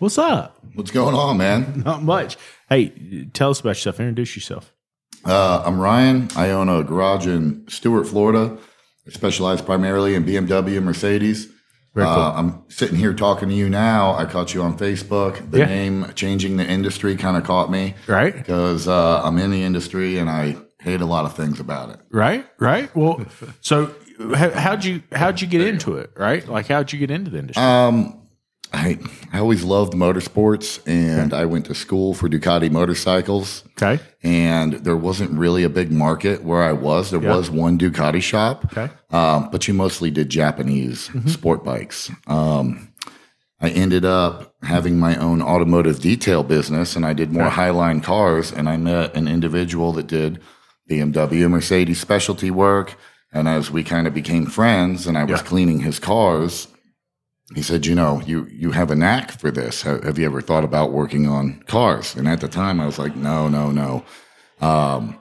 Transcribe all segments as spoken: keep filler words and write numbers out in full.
What's up? What's going on, man? Not much. Hey, tell us about yourself. Introduce yourself. Uh, I'm Ryan. I own a garage in Stuart, Florida. I specialize primarily in B M W and Mercedes. Very cool. uh, I'm sitting here talking to you now. I caught you on Facebook. The yeah. name Changing the Industry kind of caught me. Right. Because uh, I'm in the industry and I hate a lot of things about it. Right, right. Well, so how'd you, how'd you get into it, right? Like, how'd you get into the industry? Um, I, I always loved motorsports, and okay. I went to school for Ducati motorcycles. Okay. And there wasn't really a big market where I was. There yep. was one Ducati shop, okay. um, but you mostly did Japanese mm-hmm. sport bikes. Um, I ended up having my own automotive detail business, and I did more okay. highline cars, and I met an individual that did B M W, Mercedes specialty work, and as we kind of became friends and I was yeah. cleaning his cars, he said, you know, you, you have a knack for this. Have you ever thought about working on cars? And at the time, I was like, no, no, no. Um,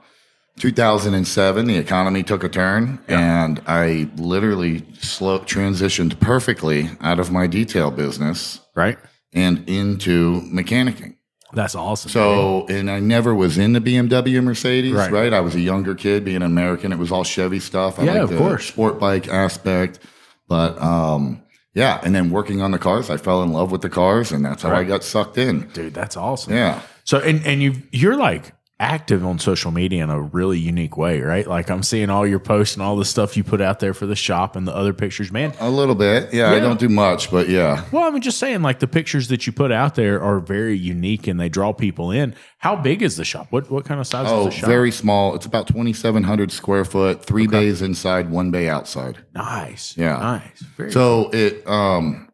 two thousand seven, the economy took a turn, yeah. and I literally slow, transitioned perfectly out of my detail business right, and into mechanicking. That's awesome. So, man. And I never was into B M W and Mercedes, right. right? I was a younger kid, being an American. It was all Chevy stuff. I yeah, liked of the course. Sport bike aspect, but... um Yeah, and then working on the cars, I fell in love with the cars, and that's how right. I got sucked in. Dude, that's awesome. Yeah. So, and and you you're like active on social media in a really unique way, right? Like, I'm seeing all your posts and all the stuff you put out there for the shop and the other pictures, man. A little bit, yeah. yeah. I don't do much, but yeah. Well, I mean, just saying, like, the pictures that you put out there are very unique and they draw people in. How big is the shop? What what kind of size oh, is the shop? Oh, very small. It's about twenty-seven hundred square foot. Three okay. bays inside, one bay outside. Nice. Yeah. Nice. Very so cool. it um.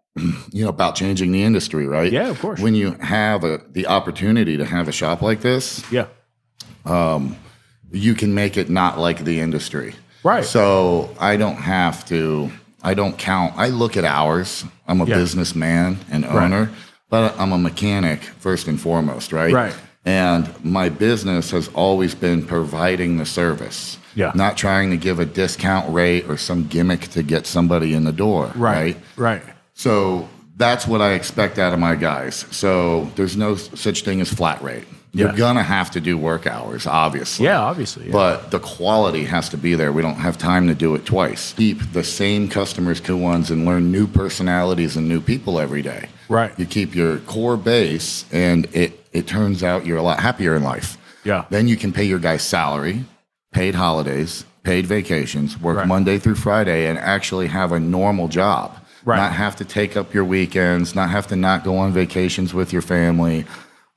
You know, about changing the industry, right? Yeah, of course. When you have a, the opportunity to have a shop like this, yeah, um, you can make it not like the industry. Right. So I don't have to, I don't count. I look at hours. I'm a yeah. businessman and owner, right. but I'm a mechanic first and foremost, right? Right. And my business has always been providing the service. Yeah. Not trying to give a discount rate or some gimmick to get somebody in the door. Right. Right. right. So that's what I expect out of my guys. So there's no such thing as flat rate. You're yeah. going to have to do work hours, obviously. Yeah, obviously. Yeah. But the quality has to be there. We don't have time to do it twice. Keep the same customers to ones and learn new personalities and new people every day. Right. You keep your core base, and it, it turns out you're a lot happier in life. Yeah. Then you can pay your guys salary, paid holidays, paid vacations, work right. Monday through Friday, and actually have a normal job. Right. Not have to take up your weekends, not have to not go on vacations with your family.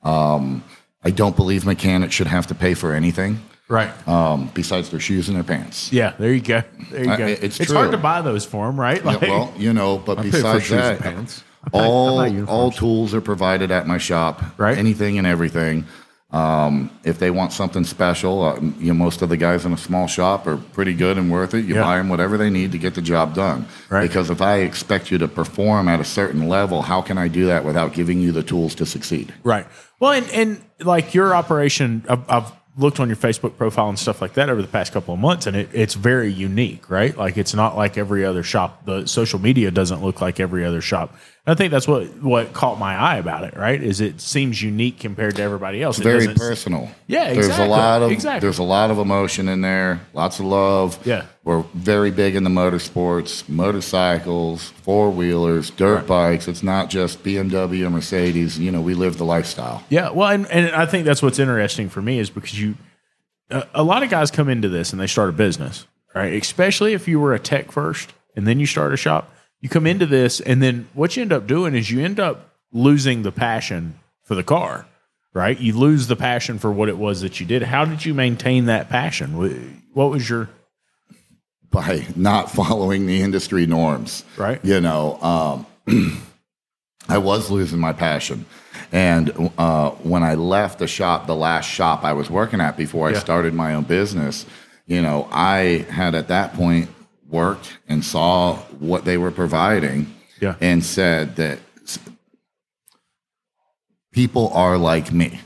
Um, I don't believe mechanics should have to pay for anything. Right. Um, besides their shoes and their pants. Yeah, there you go. There you I, go. It's, it's hard to buy those for them, right? Like, yeah, well, you know, but I besides that, pants. all I buy, I buy all tools are provided at my shop. Right. Anything and everything. Um, if they want something special, uh, you know, most of the guys in a small shop are pretty good and worth it. You yeah. buy them whatever they need to get the job done. Right. Because if I expect you to perform at a certain level, how can I do that without giving you the tools to succeed? Right. Well, and, and like your operation, I've, I've looked on your Facebook profile and stuff like that over the past couple of months, and it, it's very unique, right? Like, it's not like every other shop. The social media doesn't look like every other shop I think that's what, what caught my eye about it, right? Is it seems unique compared to everybody else. It's very personal. Yeah, exactly. There's a lot of exactly. there's a lot of emotion in there, lots of love. Yeah. We're very big into motorsports, motorcycles, four-wheelers, dirt right. bikes. It's not just B M W or Mercedes. You know, we live the lifestyle. Yeah, well, and, and I think that's what's interesting for me is because you a, a lot of guys come into this and they start a business, right? Especially if you were a tech first and then you start a shop. You come into this, and then what you end up doing is you end up losing the passion for the car, right? You lose the passion for what it was that you did. How did you maintain that passion? What was your... By not following the industry norms. Right. You know, um, I was losing my passion. And uh, when I left the shop, the last shop I was working at before I yeah. started my own business, you know, I had at that point... worked and saw what they were providing yeah. and said that people are like me.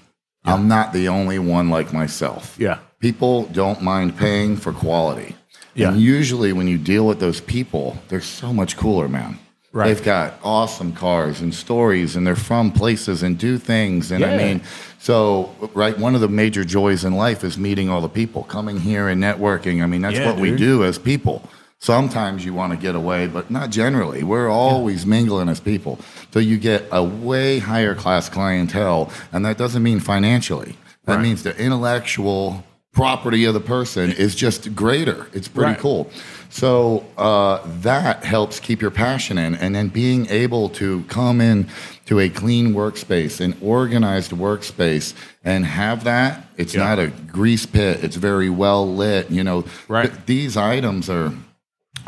Yeah. I'm not the only one like myself. Yeah. People don't mind paying for quality. Yeah. And usually when you deal with those people, they're so much cooler, man. Right. They've got awesome cars and stories, and they're from places and do things. And yeah. I mean, so, right, one of the major joys in life is meeting all the people, coming here and networking. I mean, that's yeah, what dude. we do as people. Sometimes you want to get away, but not generally. We're always yeah. mingling as people. So you get a way higher class clientele, and that doesn't mean financially. That right. means the intellectual property of the person is just greater. It's pretty right. cool. So uh, that helps keep your passion in. And then being able to come in to a clean workspace, an organized workspace, and have that, it's yeah. not a grease pit. It's very well lit. You know, right. th- these items are...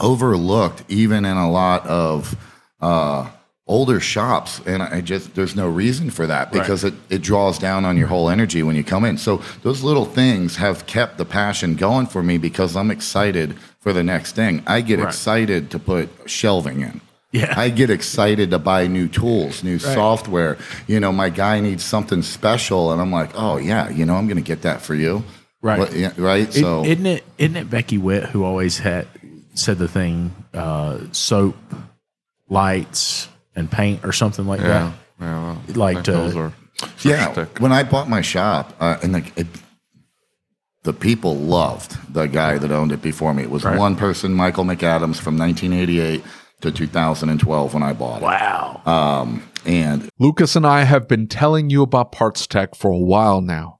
overlooked even in a lot of uh older shops, and I just there's no reason for that because right. it, it draws down on your whole energy when you come in. So those little things have kept the passion going for me because I'm excited for the next thing. I get right. excited to put shelving in. Yeah. I get excited to buy new tools, new right. software. You know, my guy needs something special and I'm like, oh yeah, you know, I'm gonna get that for you. Right. But, yeah, right. It, so isn't it isn't it Becky Witt who always had said the thing, uh, soap, lights, and paint, or something like yeah, that. Yeah, well, like to, yeah. Stick. When I bought my shop, uh, and the, it, the people loved the guy that owned it before me. It was right. one person, Michael McAdams, from nineteen eighty-eight to two thousand twelve when I bought it. Wow. Um, and Lucas and I have been telling you about PartsTech for a while now,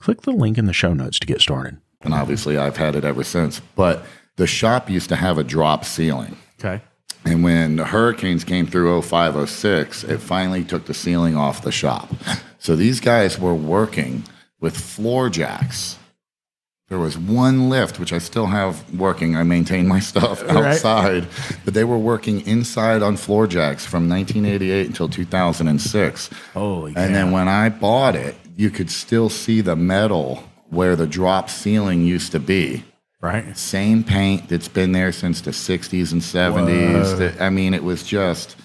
Click the link in the show notes to get started. And obviously, I've had it ever since. But the shop used to have a drop ceiling. Okay. And when the hurricanes came through oh five, oh six, it finally took the ceiling off the shop. So these guys were working with floor jacks. There was one lift, which I still have working. I maintain my stuff outside. Right. But they were working inside on floor jacks from nineteen eighty-eight until two thousand six. Holy cow. And then when I bought it, you could still see the metal where the drop ceiling used to be. Right. Same paint that's been there since the sixties and seventies. Whoa. I mean, it was just,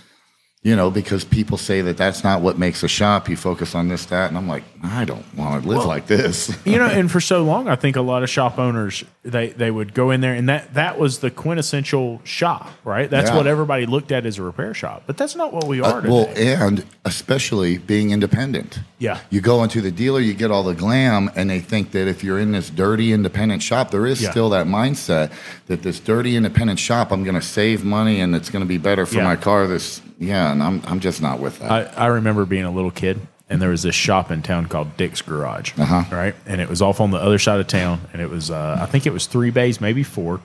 you know, because people say that that's not what makes a shop. You focus on this, that. And I'm like, I don't want to live well, like this. You know, and for so long, I think a lot of shop owners, they, they would go in there, and that, that was the quintessential shop, right? That's yeah. what everybody looked at as a repair shop. But that's not what we are uh, today. Well, and especially being independent. Yeah. You go into the dealer, you get all the glam, and they think that if you're in this dirty independent shop, there is yeah. still that mindset that this dirty independent shop, I'm going to save money, and it's going to be better for yeah. my car this Yeah, and I'm I'm just not with that. I, I remember being a little kid, and there was this shop in town called Dick's Garage, uh-huh. right? And it was off on the other side of town, and it was uh, I think it was three bays, maybe four,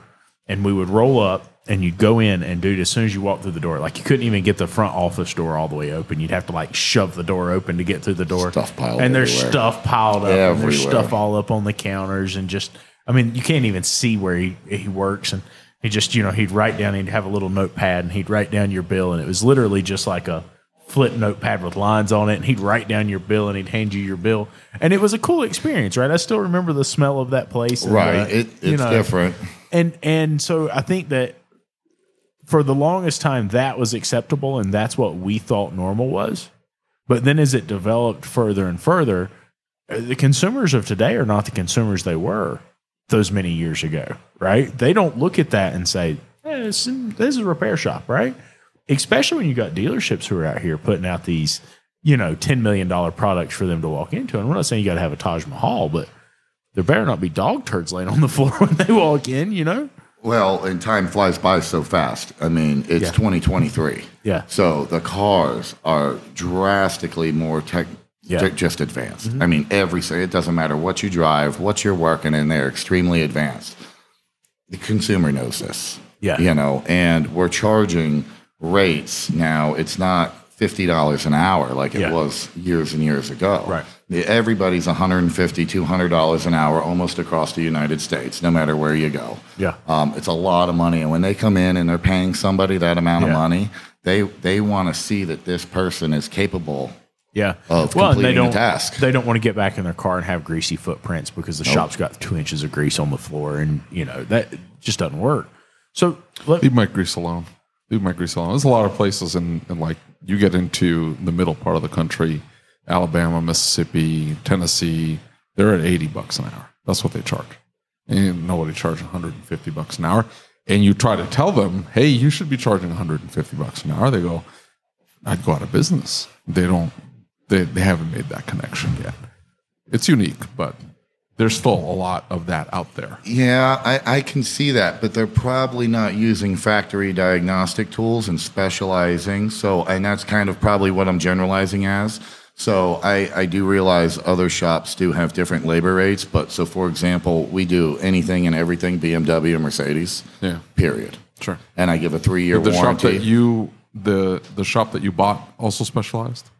and we would roll up, and you'd go in, and dude, as soon as you walked through the door, like you couldn't even get the front office door all the way open. You'd have to like shove the door open to get through the door. Stuff piled and there's everywhere. stuff piled up, everywhere. And there's stuff all up on the counters, and just I mean, you can't even see where he, he works, and. He just, you know, he'd write down, he'd have a little notepad, and he'd write down your bill, and it was literally just like a flip notepad with lines on it, and he'd write down your bill, and he'd hand you your bill. And it was a cool experience, right? I still remember the smell of that place. And right. The, it, it's you know, different. And and so I think that for the longest time, that was acceptable, and that's what we thought normal was. But then as it developed further and further, the consumers of today are not the consumers they were those many years ago, right? They don't look at that and say, eh, this is a repair shop, right? Especially when you got dealerships who are out here putting out these, you know, ten million dollars products for them to walk into. And we're not saying you got to have a Taj Mahal, but there better not be dog turds laying on the floor when they walk in, you know? Well, and time flies by so fast. I mean, it's yeah. twenty twenty-three. Yeah. So the cars are drastically more tech. Yeah. Just advanced. Mm-hmm. I mean, every it doesn't matter what you drive, what you're working in, they're extremely advanced. The consumer knows this. Yeah. You know, and we're charging rates now. It's not fifty dollars an hour like it yeah. was years and years ago. Right. Everybody's one hundred fifty dollars, two hundred dollars an hour almost across the United States, no matter where you go. Yeah. Um, it's a lot of money. And when they come in and they're paying somebody that amount yeah. of money, they they want to see that this person is capable Yeah. Of well, completing and they don't, the task. They don't want to get back in their car and have greasy footprints because the nope. shop's got two inches of grease on the floor, and you know that just doesn't work. So let, leave my grease alone. Leave my grease alone. There's a lot of places, in, in like you get into the middle part of the country, Alabama, Mississippi, Tennessee. They're at eighty bucks an hour. That's what they charge. And nobody charges one hundred and fifty bucks an hour. And you try to tell them, hey, you should be charging one hundred and fifty bucks an hour. They go, I'd go out of business. They don't. They they haven't made that connection yet. It's unique, but there's still a lot of that out there. Yeah, I, I can see that, but they're probably not using factory diagnostic tools and specializing. So, and that's kind of probably what I'm generalizing as. So I, I do realize other shops do have different labor rates, but so for example, we do anything and everything B M W and Mercedes. Yeah. Period. Sure. And I give a three year warranty. The shop that you the the shop that you bought also specialized?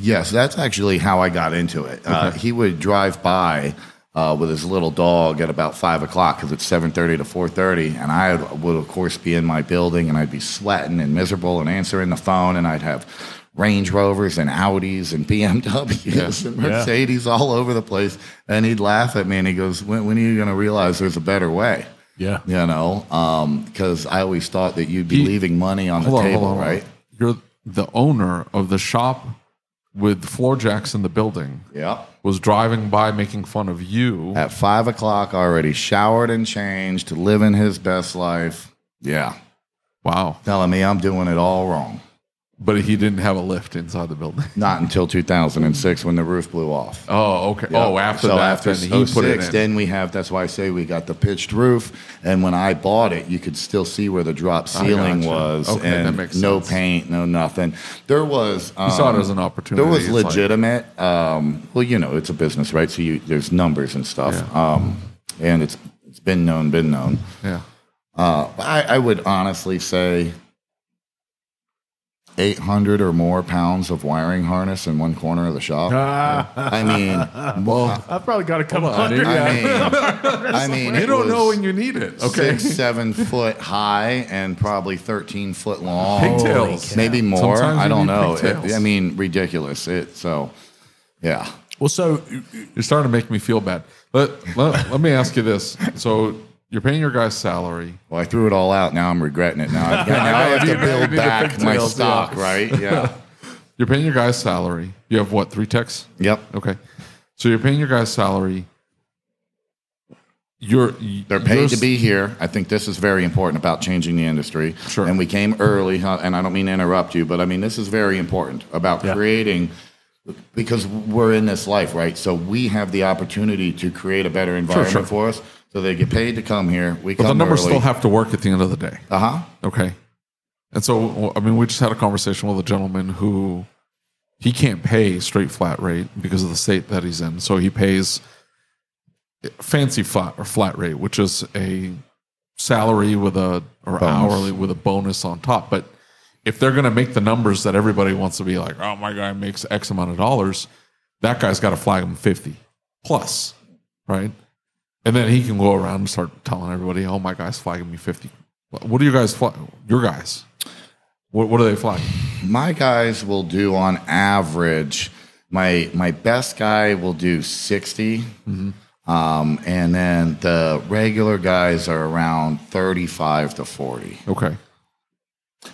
Yes, that's actually how I got into it. Okay. Uh, he would drive by uh, with his little dog at about five o'clock because it's seven thirty to four thirty, and I would, of course, be in my building, and I'd be sweating and miserable and answering the phone, and I'd have Range Rovers and Audis and B M Ws yeah. and Mercedes yeah. all over the place, and he'd laugh at me, and he goes, when, when are you going to realize there's a better way? Yeah. You know, because um, I always thought that you'd be he, leaving money on the on, table, on, right? You're the owner of the shop with floor jacks in the building, yeah, was driving by making fun of you. At five o'clock, already showered and changed, living his best life. Yeah. Wow. Telling me I'm doing it all wrong. But he didn't have a lift inside the building. Not until two thousand six when the roof blew off. Oh, okay. Yep. Oh, after so that. After then he put it in. Then we have, that's why I say we got the pitched roof. And when I bought it, you could still see where the drop ceiling gotcha. was. Okay, and that makes sense. No paint, no nothing. There was... Um, you saw it as an opportunity. There was legitimate... Like, um, well, you know, it's a business, right? So you, there's numbers and stuff. Yeah. Um, and it's it's been known, been known. Yeah. Uh, I, I would honestly say... eight hundred or more pounds of wiring harness in one corner of the shop. I mean, well, I've probably got a couple hundred. I mean, I mean you don't know when you need it. Okay, six, seven foot high and probably thirteen foot long. Pigtails, maybe more. Sometimes I don't know. It, I mean, ridiculous. It so, yeah. Well, so you're starting to make me feel bad. Let let, let me ask you this. So You're paying your guy's salary. Well, I threw it all out. Now I'm regretting it. Now, I've got, now I have to build back my stock, right? Yeah. You're paying your guy's salary. You have, what, three techs? Yep. Okay. So you're paying your guy's salary. You're, They're paid to be here. I think this is very important about changing the industry. Sure. And we came early, and I don't mean to interrupt you, but I mean, this is very important about yeah. creating, because we're in this life, right? So we have the opportunity to create a better environment sure, sure. for us. So they get paid to come here. We but come the numbers early. Still have to work at the end of the day. Uh-huh. Okay. And so, I mean, we just had a conversation with a gentleman who, he can't pay straight flat rate because of the state that he's in. So he pays fancy flat or flat rate, which is a salary with a or bonus. hourly with a bonus on top. But if they're going to make the numbers that everybody wants to be like, oh, my guy makes X amount of dollars, that guy's got to flag him fifty plus, right? And then he can go around and start telling everybody, oh, my guy's flagging me fifty. What do you guys flag? Your guys. What, what do they flag? My guys will do on average, my my best guy will do sixty. Mm-hmm. Um, and then the regular guys are around thirty-five to forty. Okay.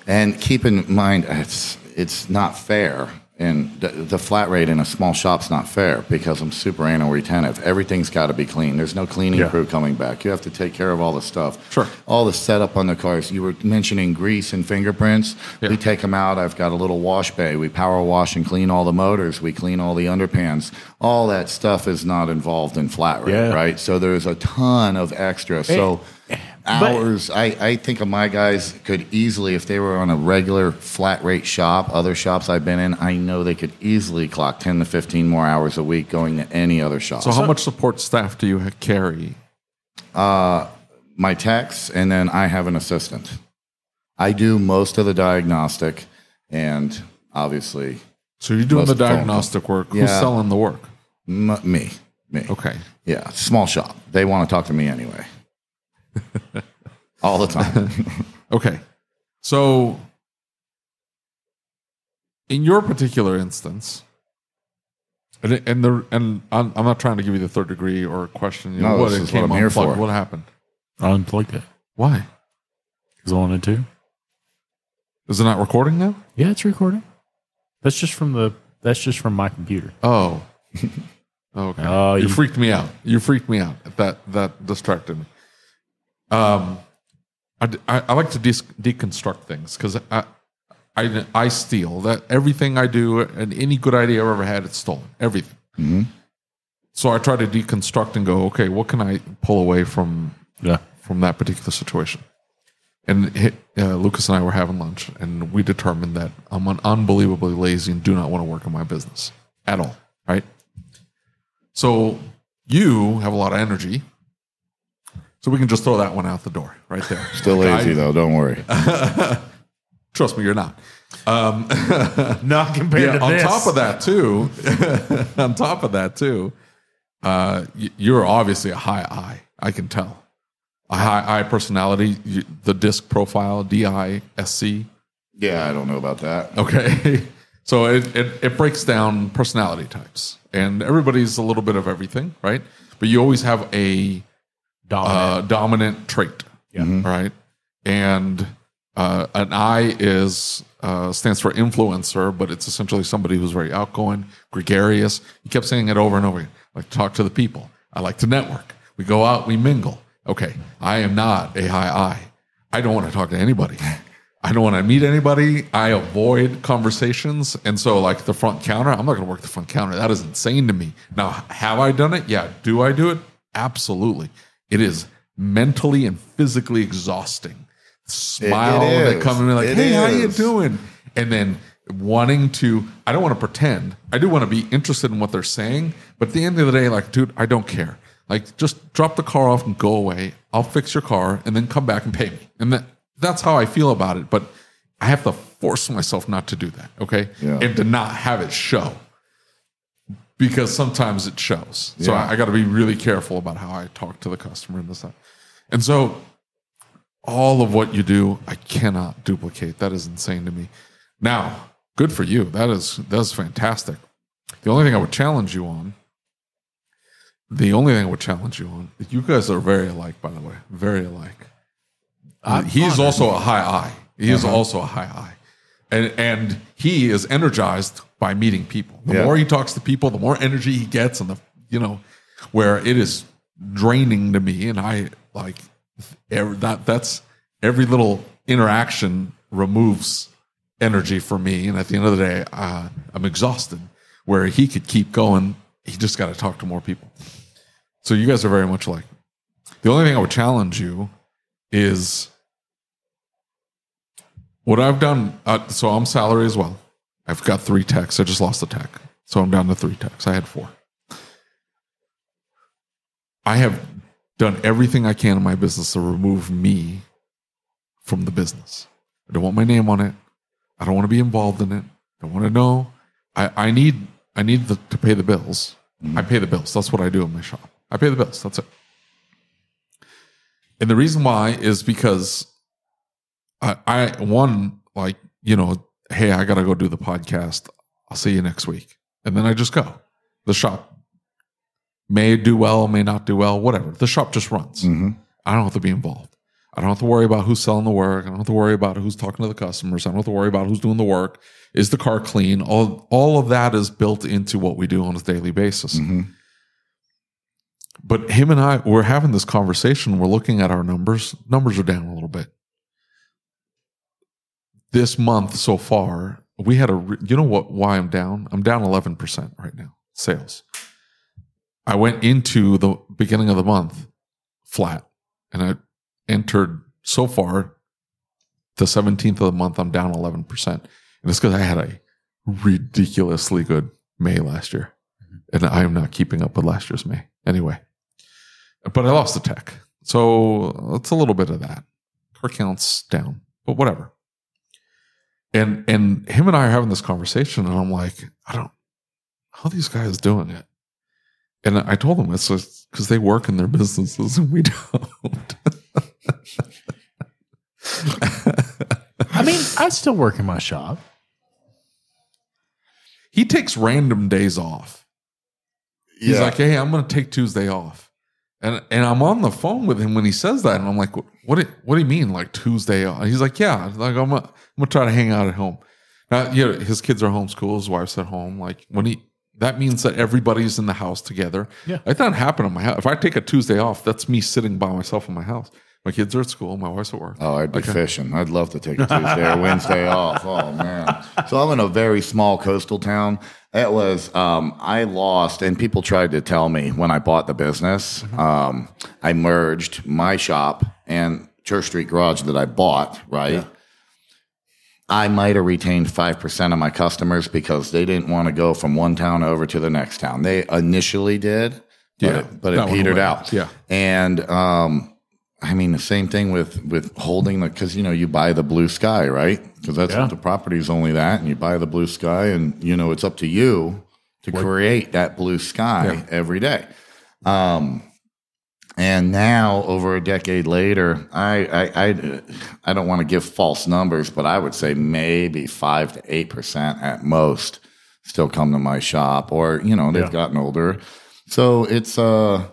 And keep in mind, it's it's not fair. And the, the flat rate in a small shop's not fair because I'm super anal retentive. Everything's got to be clean. There's no cleaning yeah. crew coming back. You have to take care of all the stuff. Sure. All the setup on the cars. You were mentioning grease and fingerprints. Yeah. We take them out. I've got a little wash bay. We power wash and clean all the motors. We clean all the underpants. All that stuff is not involved in flat rate, yeah. right? So there's a ton of extra. Hey. So hours, but, I, I think of my guys could easily, if they were on a regular flat rate shop, other shops I've been in, I know they could easily clock ten to fifteen more hours a week going to any other shop. So how much support staff do you carry? Uh, my techs, and then I have an assistant. I do most of the diagnostic, and obviously... So you're doing the diagnostic work. Yeah. Who's selling the work? M- me. Me. Okay. Yeah, small shop. They want to talk to me anyway. All the time. Okay. So in your particular instance, and and, the, and I'm, I'm not trying to give you the third degree or a question. You no, know, what, this is what I'm here for. What happened? I unplugged it. Why? Because I wanted to. Is it not recording now? Yeah, it's recording. That's just from the. That's just from my computer. Oh. Okay. Uh, you, you freaked me out. You freaked me out. That that distracted me. Um, I, I, I like to de- deconstruct things because I, I, I steal that everything I do and any good idea I've ever had, it's stolen everything. Mm-hmm. So I try to deconstruct and go, okay, what can I pull away from, yeah. from that particular situation? And it, uh, Lucas and I were having lunch and we determined that I'm un- unbelievably lazy and do not want to work in my business at all. Right. So you have a lot of energy. So we can just throw that one out the door right there. Still lazy, I, though. Don't worry. Trust me, you're not. Um, not compared yeah, to on this. On top of that, too, on top of that, too, uh, you're obviously a high I. I can tell. A high I personality, you, the D I S C profile, D I S C. Yeah, I don't know about that. Okay. So it, it, it breaks down personality types. And everybody's a little bit of everything, right? But you always have a... Dominant. Uh, dominant trait, yeah. mm-hmm. right? And uh, an I is uh, stands for influencer, but it's essentially somebody who's very outgoing, gregarious. He kept saying it over and over again. I like to talk to the people. I like to network. We go out, we mingle. Okay, I am not a high I. I don't want to talk to anybody. I don't want to meet anybody. I avoid conversations. And so like the front counter, I'm not going to work the front counter. That is insane to me. Now, have I done it? Yeah. Do I do it? Absolutely. It is mentally and physically exhausting. Smile it, it that comes in like, it hey, is. How you doing? And then wanting to, I don't want to pretend. I do want to be interested in what they're saying. But at the end of the day, like, dude, I don't care. Like, just drop the car off and go away. I'll fix your car and then come back and pay me. And that, that's how I feel about it. But I have to force myself not to do that, okay? Yeah. And to not have it show. Because sometimes it shows. So yeah. I, I got to be really careful about how I talk to the customer and this. And so all of what you do, I cannot duplicate. That is insane to me. Now, good for you. That is, that is fantastic. The only thing I would challenge you on The only thing I would challenge you on, you guys are very alike, by the way, very alike. Uh, he's also a high I. He is uh-huh. also a high I. And, and he is energized by meeting people. The yeah. more he talks to people, the more energy he gets, and the, you know, where it is draining to me. And I like every, that. That's every little interaction removes energy for me. And at the end of the day, uh, I'm exhausted. Where he could keep going, he just got to talk to more people. So you guys are very much alike. The only thing I would challenge you is what I've done. Uh, so I'm salary as well. I've got three techs. I just lost a tech. So I'm down to three techs. I had four. I have done everything I can in my business to remove me from the business. I don't want my name on it. I don't want to be involved in it. I don't want to know. I, I need I need the, to pay the bills. Mm-hmm. I pay the bills. That's what I do in my shop. I pay the bills. That's it. And the reason why is because I, I one, like, you know, hey, I got to go do the podcast. I'll see you next week. And then I just go. The shop may do well, may not do well, whatever. The shop just runs. Mm-hmm. I don't have to be involved. I don't have to worry about who's selling the work. I don't have to worry about who's talking to the customers. I don't have to worry about who's doing the work. Is the car clean? All, all of that is built into what we do on a daily basis. Mm-hmm. But him and I, we're having this conversation. We're looking at our numbers. Numbers are down a little bit. This month so far, we had a, you know what, why I'm down? I'm down eleven percent right now, sales. I went into the beginning of the month flat, and I entered so far the seventeenth of the month, I'm down eleven percent. And it's because I had a ridiculously good May last year. And I am not keeping up with last year's May. Anyway. But I lost the tech. So it's a little bit of that. Car count's down. But whatever. And and him and I are having this conversation. And I'm like, I don't how are these guys doing it? And I told him it's because they work in their businesses and we don't. I mean, I still work in my shop. He takes random days off. Yeah. He's like, "Hey, I'm going to take Tuesday off," and and I'm on the phone with him when he says that, and I'm like, "What? Do, what do you mean, like Tuesday off?" He's like, "Yeah, like I'm gonna, I'm gonna try to hang out at home." Now, you know, his kids are homeschooled, his wife's at home. Like when he, that means that everybody's in the house together. Yeah, that doesn't happen in my house. If I take a Tuesday off, that's me sitting by myself in my house. My kids are at school. My wife's at work. Oh, I'd be okay. fishing. I'd love to take a Tuesday or Wednesday off. Oh, man. So I'm in a very small coastal town. It was, um, I lost, and people tried to tell me when I bought the business, mm-hmm. um, I merged my shop and Church Street Garage that I bought, right? Yeah. I might have retained five percent of my customers because they didn't want to go from one town over to the next town. They initially did, but yeah, it, but it petered out. Yeah. And, um, I mean, the same thing with, with holding the, because, you know, you buy the blue sky, right? Because that's yeah. the property's only that, and you buy the blue sky, and, you know, it's up to you to what? create that blue sky yeah. every day. Um, and now, over a decade later, I I, I, I don't want to give false numbers, but I would say maybe five to eight percent at most still come to my shop, or, you know, they've yeah. gotten older. So it's... uh.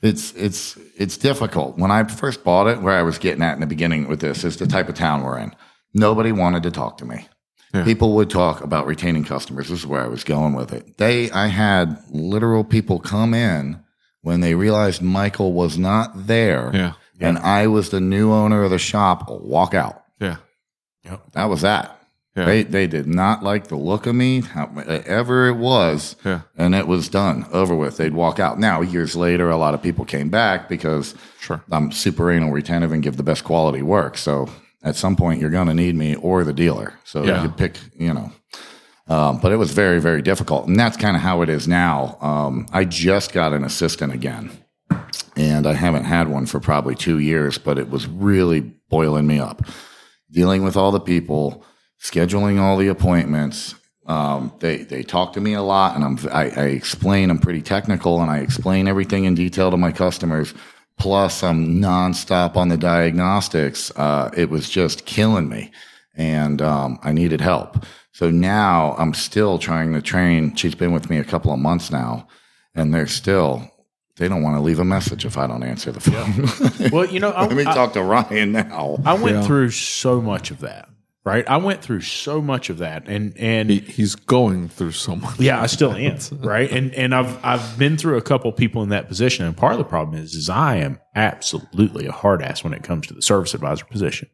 It's it's it's difficult. When I first bought it, where I was getting at in the beginning with this is the type of town we're in. Nobody wanted to talk to me. Yeah. People would talk about retaining customers. This is where I was going with it. They, I had literal people come in when they realized Michael was not there, yeah. and yeah. I was the new owner of the shop. Walk out. Yeah, yep. That was that. Yeah. They they did not like the look of me, however it was, yeah. and it was done, over with. They'd walk out. Now, years later, a lot of people came back because sure. I'm super anal retentive and give the best quality work. So at some point, you're going to need me or the dealer. So yeah. you pick, you know. Um, but it was very, very difficult, and that's kind of how it is now. Um, I just got an assistant again, and I haven't had one for probably two years, but it was really boiling me up. Dealing with all the people, scheduling all the appointments. Um, they, they talk to me a lot, and I'm, I, I explain, I'm pretty technical, and I explain everything in detail to my customers. Plus I'm nonstop on the diagnostics. Uh, it was just killing me, and, um, I needed help. So now I'm still trying to train. She's been with me a couple of months now, and they're still they don't want to leave a message if I don't answer the phone. Yeah. Well, you know, I, let me I, talk to Ryan now. I went yeah. through so much of that, right? I went through so much of that, and and he, he's going through so much. Yeah, I still am, right? And and I've I've been through a couple people in that position, and part of the problem is is I am absolutely a hard ass when it comes to the service advisor position,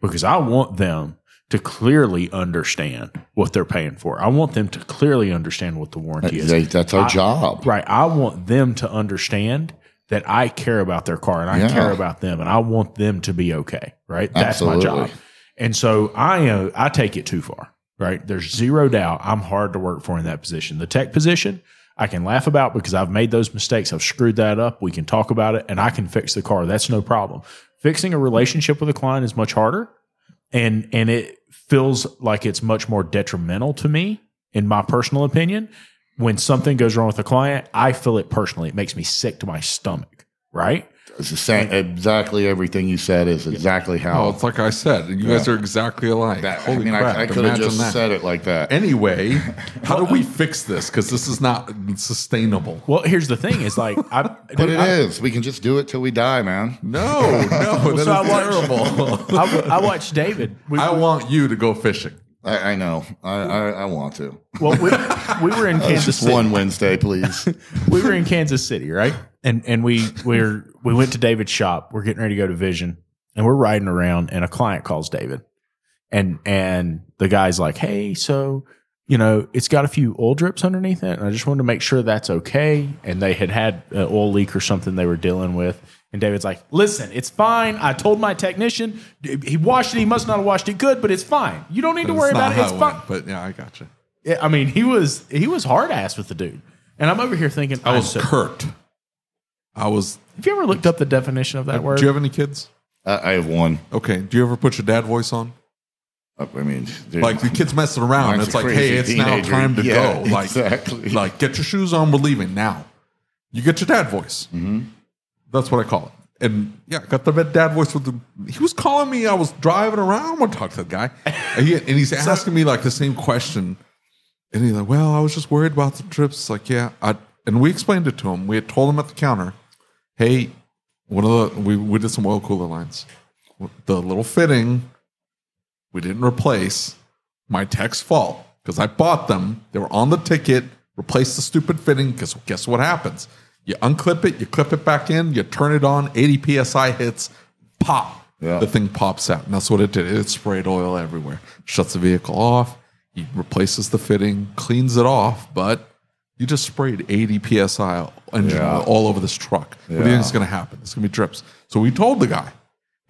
because I want them to clearly understand what they're paying for. I want them to clearly understand what the warranty is. They, that's our I, job. Right. I want them to understand that I care about their car and I yeah. care about them and I want them to be okay, right? That's Absolutely. my job. And so I uh, I take it too far, right? There's zero doubt I'm hard to work for in that position. The tech position, I can laugh about because I've made those mistakes. I've screwed that up. We can talk about it and I can fix the car. That's no problem. Fixing a relationship with a client is much harder. And and it feels like it's much more detrimental to me, in my personal opinion. When something goes wrong with a client, I feel it personally. It makes me sick to my stomach, right? It's the same. Exactly everything you said is exactly how. Oh, it's like I said. You yeah. guys are exactly alike. That, Holy I mean, crap. I, I could have just that. said it like that. Anyway, how do we fix this? Because this is not sustainable. Well, here's the thing. It's like. I, but dude, it I, is. We can just do it till we die, man. No, no. Well, that's so terrible. I, I watched David. We, I we, want you to go fishing. I, I know. I, I, I want to. Well, we, we were in Kansas just City. One Wednesday, please. We were in Kansas City, right? And and we we're, we went to David's shop. We're getting ready to go to Vision, and we're riding around, and a client calls David, and and the guy's like, "Hey, so you know, it's got a few oil drips underneath it, and I just wanted to make sure that's okay." And they had had an oil leak or something they were dealing with. And David's like, "Listen, it's fine. I told my technician he washed it. He must not have washed it good, but it's fine. You don't need but to worry about it. It's fine." It but yeah, I got you. Yeah, I mean, he was he was hard ass with the dude, and I'm over here thinking, I was hurt. I was. Have you ever looked up the definition of that uh, word? Do you have any kids? Uh, I have one. Okay. Do you ever put your dad voice on? I mean, dude, like the kids messing around. It's like, hey, it's teenager. now time to yeah, go. Like, exactly. Like, get your shoes on. We're leaving now. You get your dad voice. Mm-hmm. That's what I call it. And yeah, I got the dad voice with the. He was calling me. I was driving around. I want to talk to the guy, and, he, and he's asking me like the same question. And he's like, "Well, I was just worried about the trips." Like, yeah, I. And we explained it to him. We had told him at the counter, "Hey, one of the we, we did some oil cooler lines. The little fitting we didn't replace. My tech's fault because I bought them. They were on the ticket. Replaced the stupid fitting because guess what happens? You unclip it, you clip it back in, you turn it on. eighty P S I hits, pop. Yeah. The thing pops out, and that's what it did. It sprayed oil everywhere. Shuts the vehicle off. He replaces the fitting, cleans it off, but." You just sprayed eighty P S I engine yeah. all over this truck. Yeah. What do you think is going to happen? It's going to be drips. So we told the guy,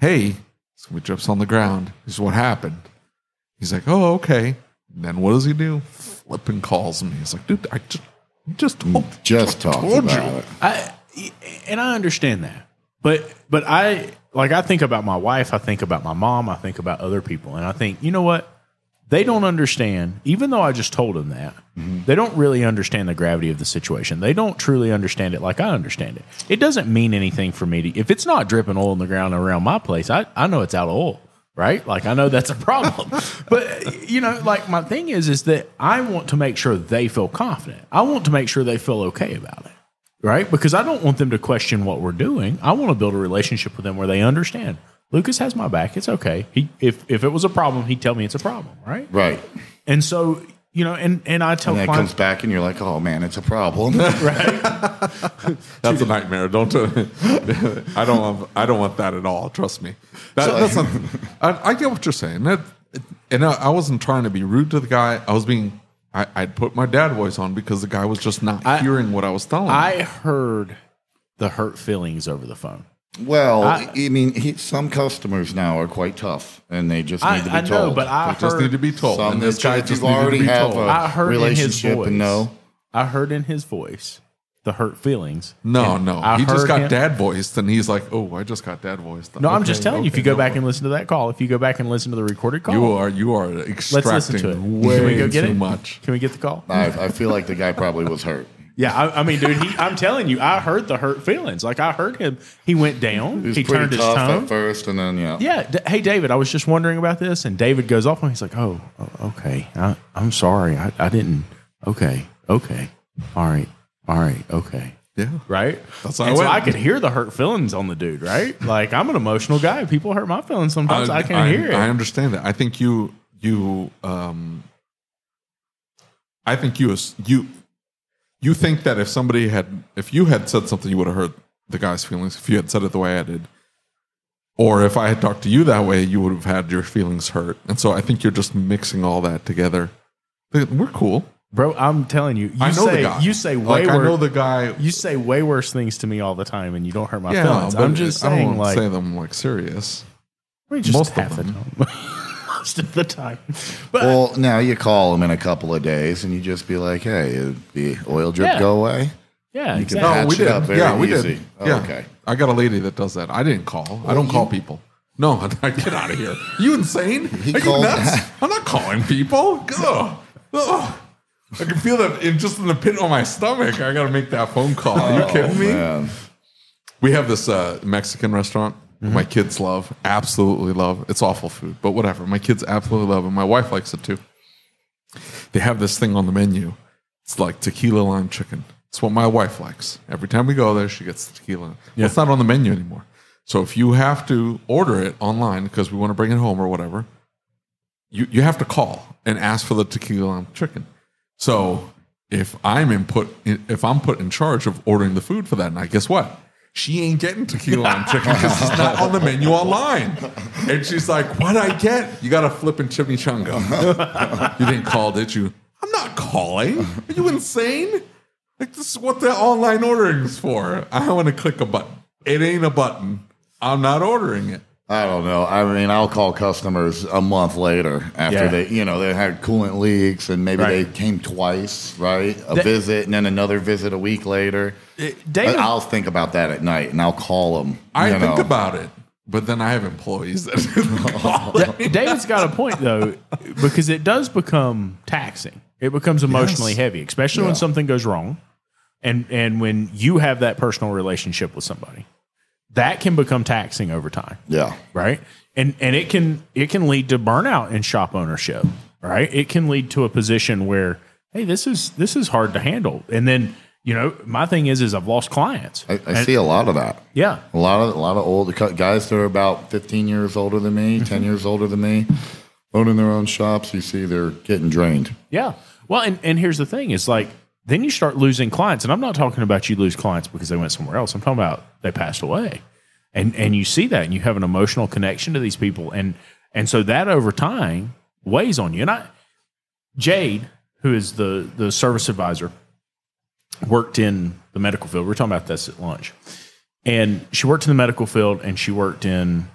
"Hey, it's going to be drips on the ground. This is what happened." He's like, "Oh, okay." And then what does he do? Flipping calls me. He's like, "Dude, I just just told, just told, told about you." It. I and I understand that, but but I like I think about my wife. I think about my mom. I think about other people, and I think, you know what? They don't understand, even though I just told them that, mm-hmm. they don't really understand the gravity of the situation. They don't truly understand it like I understand it. It doesn't mean anything for me to, if it's not dripping oil on the ground around my place, I, I know it's out of oil, right? Like, I know that's a problem. But, you know, like my thing is, is that I want to make sure they feel confident. I want to make sure they feel okay about it, right? Because I don't want them to question what we're doing. I want to build a relationship with them where they understand. Lucas has my back. It's okay. He if, if it was a problem, he'd tell me it's a problem, right? Right. And so, you know, and, and I tell and clients. And comes back and you're like, "Oh, man, it's a problem." Right. That's a nightmare. Don't do it. I don't want, I don't want that at all. Trust me. That, so, that's not, I, I get what you're saying. That, and I, I wasn't trying to be rude to the guy. I was being, I, I'd put my dad voice on because the guy was just not I, hearing what I was telling him. I heard the hurt feelings over the phone. Well, I, I mean, he, some customers now are quite tough, and they just need I, to be I told. I know, but I they heard, just need to be told. Some and this guy just already to have told. a I heard relationship in his voice, and no. I heard in his voice the hurt feelings. No, no. I he just got him. dad voiced, and he's like, "Oh, I just got dad voiced." No, okay, I'm just telling okay, you, if you go no back problem. and listen to that call, if you go back and listen to the recorded call. You are you are extracting let's listen to it. way Can we go get too it? much. Can we get the call? I, I feel like the guy probably was hurt. Yeah, I, I mean, dude, he, I'm telling you, I heard the hurt feelings. Like, I heard him. He went down. He, was he pretty turned tough his tone at first, and then yeah, yeah. D- hey, David, I was just wondering about this, and David goes off, and he's like, "Oh, okay, I, I'm sorry, I, I didn't. Okay, okay, all right, all right, okay." Yeah. Right? That's how and I so went. I could hear the hurt feelings on the dude, right? Like, I'm an emotional guy. People hurt my feelings sometimes. I, I can't I, hear it. I understand that. I think you, you, um, I think you, you, you think that if somebody had, if you had said something, you would have hurt the guy's feelings if you had said it the way I did. Or if I had talked to you that way, you would have had your feelings hurt. And so I think you're just mixing all that together. We're cool. Bro, I'm telling you, you I know say the guy. you say way like, worse. I know the guy. You say way worse things to me all the time, and you don't hurt my yeah, feelings. I'm just I saying, don't like, say them like serious. We just most of them. Most of the time. But, well, now you call them in a couple of days, and you just be like, "Hey, the oil drip yeah. go away." Yeah, you exactly. can patch no, it up very yeah, we easy. Did. Oh, yeah. Okay, I got a lady that does that. I didn't call. Well, I don't you, call people. No, I get out of here. You insane? He Are called, you nuts? I'm not calling people. Go. Ugh. I can feel that in just in the pit on my stomach. I got to make that phone call. Are you oh, kidding me? Man. We have this uh, Mexican restaurant mm-hmm. my kids love, absolutely love. It's awful food, but whatever. My kids absolutely love it. My wife likes it too. They have this thing on the menu. It's like tequila lime chicken. It's what my wife likes. Every time we go there, she gets the tequila. Yeah. It's not on the menu anymore. So if you have to order it online because we want to bring it home or whatever, you, you have to call and ask for the tequila lime chicken. So if I'm in put, if I'm put in charge of ordering the food for that night, guess what? She ain't getting tequila lime chicken because it's not on the menu online. And she's like, "What'd I get?" You got a flipping chimichanga. You didn't call, did you? I'm not calling. Are you insane? Like, this is what the online ordering is for. I want to click a button. It ain't a button. I'm not ordering it. I don't know. I mean, I'll call customers a month later after yeah. they, you know, they had coolant leaks and maybe right. they came twice, right? A that, visit and then another visit a week later. It, Dana, I'll think about that at night and I'll call them. I you think know. about it, but then I have employees that call them. David's got a point, though, because it does become taxing. It becomes emotionally yes. heavy, especially yeah. when something goes wrong and, and when you have that personal relationship with somebody. That can become taxing over time. Yeah. Right. And and it can it can lead to burnout in shop ownership. Right. It can lead to a position where, hey, this is this is hard to handle. And then, you know, my thing is is I've lost clients. I, I and, see a lot of that. Yeah. A lot of a lot of old guys that are about fifteen years older than me, ten years older than me, owning their own shops. You see, they're getting drained. Yeah. Well, and, and here's the thing, it's like, then you start losing clients. And I'm not talking about you lose clients because they went somewhere else. I'm talking about they passed away. And and you see that and you have an emotional connection to these people. And and so that over time weighs on you. And I, Jade, who is the, the service advisor, worked in the medical field. We were talking about this at lunch. And she worked in the medical field and she worked in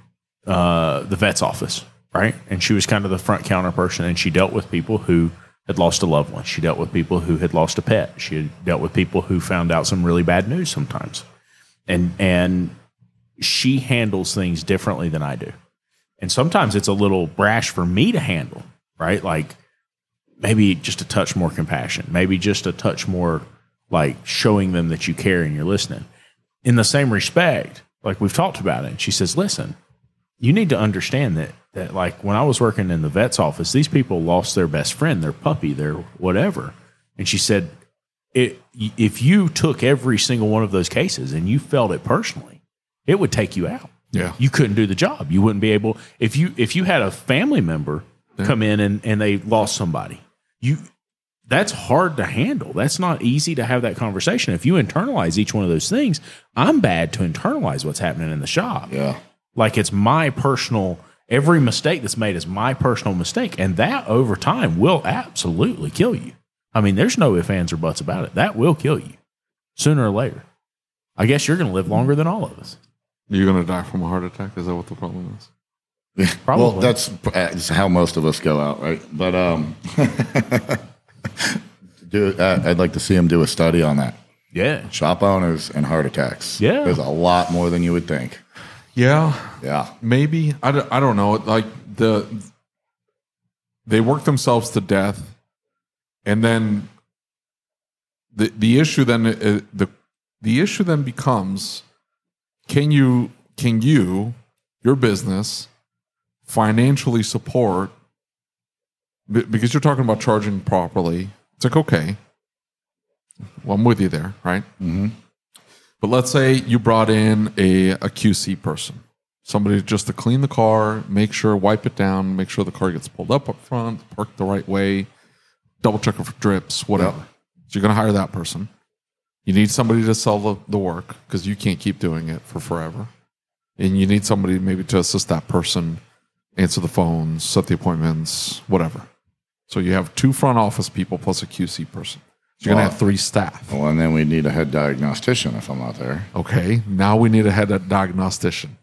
uh, the vet's office, right? And she was kind of the front counter person. And she dealt with people who had lost a loved one. She dealt with people who had lost a pet. She had dealt with people who found out some really bad news sometimes. And and she handles things differently than I do. And sometimes it's a little brash for me to handle, right? Like maybe just a touch more compassion, maybe just a touch more like showing them that you care and you're listening. In the same respect, like we've talked about it, and she says, listen, you need to understand that that like when I was working in the vet's office, these people lost their best friend, their puppy, their whatever. And she said, it, if you took every single one of those cases and you felt it personally, it would take you out. Yeah. You couldn't do the job. You wouldn't be able, if you, if you had a family member yeah. come in and, and they lost somebody, you, that's hard to handle. That's not easy to have that conversation. If you internalize each one of those things, I'm bad to internalize what's happening in the shop. Yeah. Like it's my personal, every mistake that's made is my personal mistake. And that over time will absolutely kill you. I mean, there's no ifs, ands, or buts about it. That will kill you sooner or later. I guess you're going to live longer than all of us. You're going to die from a heart attack? Is that what the problem is? Yeah, probably. Well, that's, that's how most of us go out, right? But um, do, uh, I'd like to see them do a study on that. Yeah. Shop owners and heart attacks. Yeah. There's a lot more than you would think. Yeah, yeah, maybe I don't, I don't know. Like the they work themselves to death, and then the the issue then uh, the the issue then becomes: can you can you your business financially support? Because you're talking about charging properly. It's like okay, well I'm with you there, right? Mm-hmm. But let's say you brought in a, a Q C person, somebody just to clean the car, make sure, wipe it down, make sure the car gets pulled up up front, parked the right way, double check it for drips, whatever. Yep. So you're going to hire that person. You need somebody to sell the, the work because you can't keep doing it for forever. And you need somebody maybe to assist that person, answer the phones, set the appointments, whatever. So you have two front office people plus a Q C person. So you're well, going to have three staff. Well, and then we need a head diagnostician if I'm not there. Okay. Now we need a head diagnostician.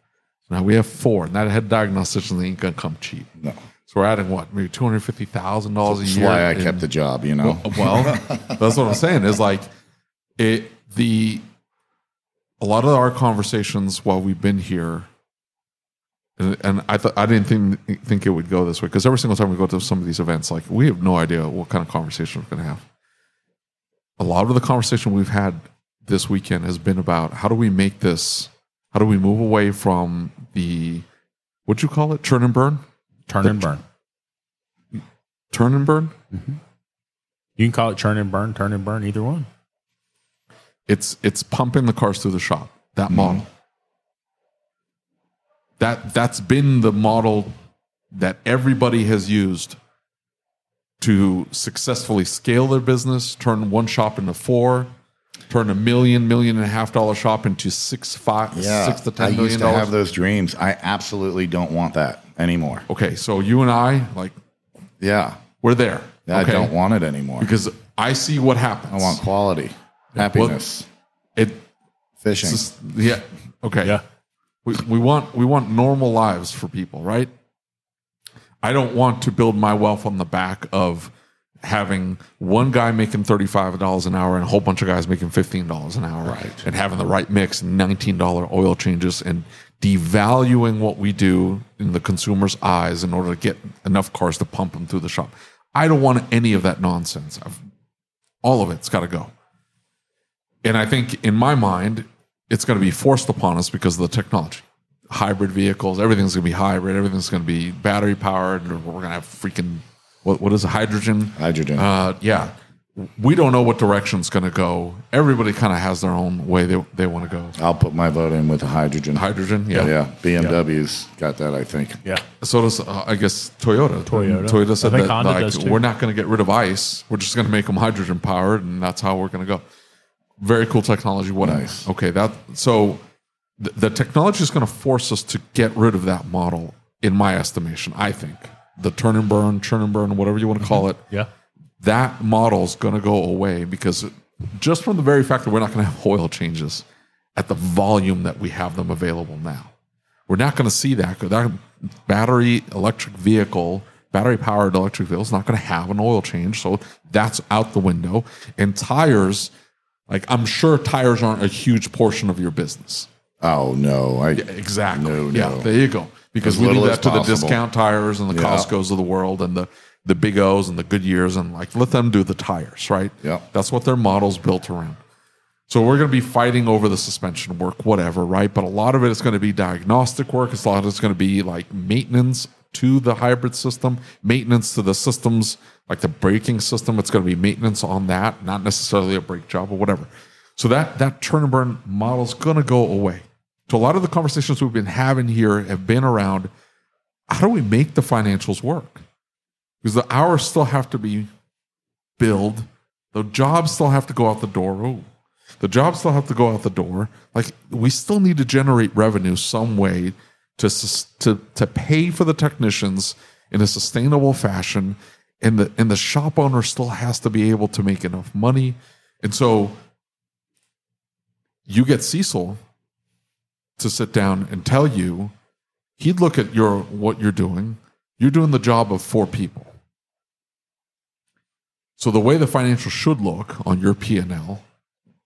Now we have four. And that head diagnostician ain't going to come cheap. No. So we're adding, what, maybe two hundred fifty thousand dollars a year? That's why I in, kept the job, you know? Well, that's what I'm saying is like it the a lot of our conversations while we've been here, and, and I th- I didn't think, think it would go this way because every single time we go to some of these events, like we have no idea what kind of conversation we're going to have. A lot of the conversation we've had this weekend has been about how do we make this, how do we move away from the, what'd you call it? Turn and burn? Turn the, and burn. Turn and burn? Mm-hmm. You can call it churn and burn, turn and burn, either one. It's it's pumping the cars through the shop, that mm-hmm. model. That, that's been the model that everybody has used to successfully scale their business, turn one shop into four, turn a million, million and a half dollar shop into six, five, yeah, six to ten I million used to dollars. I have those dreams. I absolutely don't want that anymore. Okay, so you and I, like, yeah, we're there. Yeah, okay. I don't want it anymore because I see what happens. I want quality, happiness, well, it fishing. Just, yeah, okay, yeah. We we want we want normal lives for people, right? I don't want to build my wealth on the back of having one guy making thirty-five dollars an hour and a whole bunch of guys making fifteen dollars an hour right. and having the right mix and nineteen dollars oil changes and devaluing what we do in the consumer's eyes in order to get enough cars to pump them through the shop. I don't want any of that nonsense. I've, all of it's got to go. And I think in my mind, it's going to be forced upon us because of the technology. Hybrid vehicles, everything's going to be hybrid, everything's going to be battery powered, we're going to have freaking, what, what is it, hydrogen? Hydrogen. Uh, yeah. We don't know what direction's going to go. Everybody kind of has their own way they they want to go. I'll put my vote in with the hydrogen. Hydrogen, yeah. Yeah, yeah. B M W's yeah. got that, I think. Yeah. So does, uh, I guess, Toyota. Toyota. Toyota said that Honda like, does too. We're not going to get rid of ICE, we're just going to make them hydrogen powered, and that's how we're going to go. Very cool technology. What nice. Okay, that, so... The technology is going to force us to get rid of that model, in my estimation, I think. The turn and burn, churn and burn, whatever you want to call it. Yeah. That model is going to go away because just from the very fact that we're not going to have oil changes at the volume that we have them available now. We're not going to see that. That battery electric vehicle, battery-powered electric vehicle is not going to have an oil change, so that's out the window. And tires, like I'm sure tires aren't a huge portion of your business. Oh, no. I, yeah, exactly. No, yeah, no. There you go. Because as we do that to possible. The discount tires and the yeah. Costcos of the world and the, the Big O's and the Goodyears and like let them do the tires, right? Yeah. That's what their model's built around. So we're going to be fighting over the suspension work, whatever, right? But a lot of it is going to be diagnostic work. A lot of it's going to be like maintenance to the hybrid system, maintenance to the systems, like the braking system. It's going to be maintenance on that, not necessarily a brake job or whatever. So that, that turn and burn model is going to go away. So a lot of the conversations we've been having here have been around how do we make the financials work? Because the hours still have to be billed. The jobs still have to go out the door. Ooh. The jobs still have to go out the door. Like we still need to generate revenue some way to to to pay for the technicians in a sustainable fashion, and the and the shop owner still has to be able to make enough money. And so you get Cecil to sit down and tell you, he'd look at your what you're doing. You're doing the job of four people. So the way the financial should look on your P and L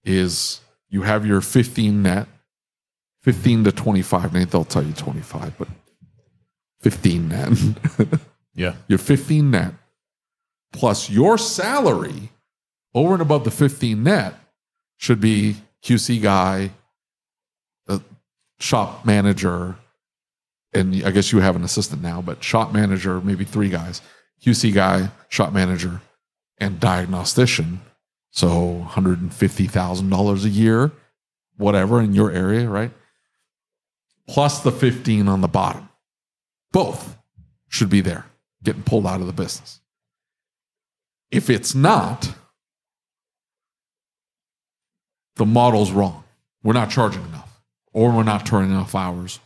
is you have your fifteen net, fifteen to twenty-five. Nate, they'll tell you twenty-five, but fifteen net. Yeah, your fifteen net plus your salary over and above the fifteen net should be Q C guy, shop manager, and I guess you have an assistant now, but shop manager, maybe three guys, Q C guy, shop manager, and diagnostician. So one hundred fifty thousand dollars a year whatever in your area, right? Plus the fifteen on the bottom. Both should be there, getting pulled out of the business. If it's not, the model's wrong. We're not charging enough, or we're not turning enough hours,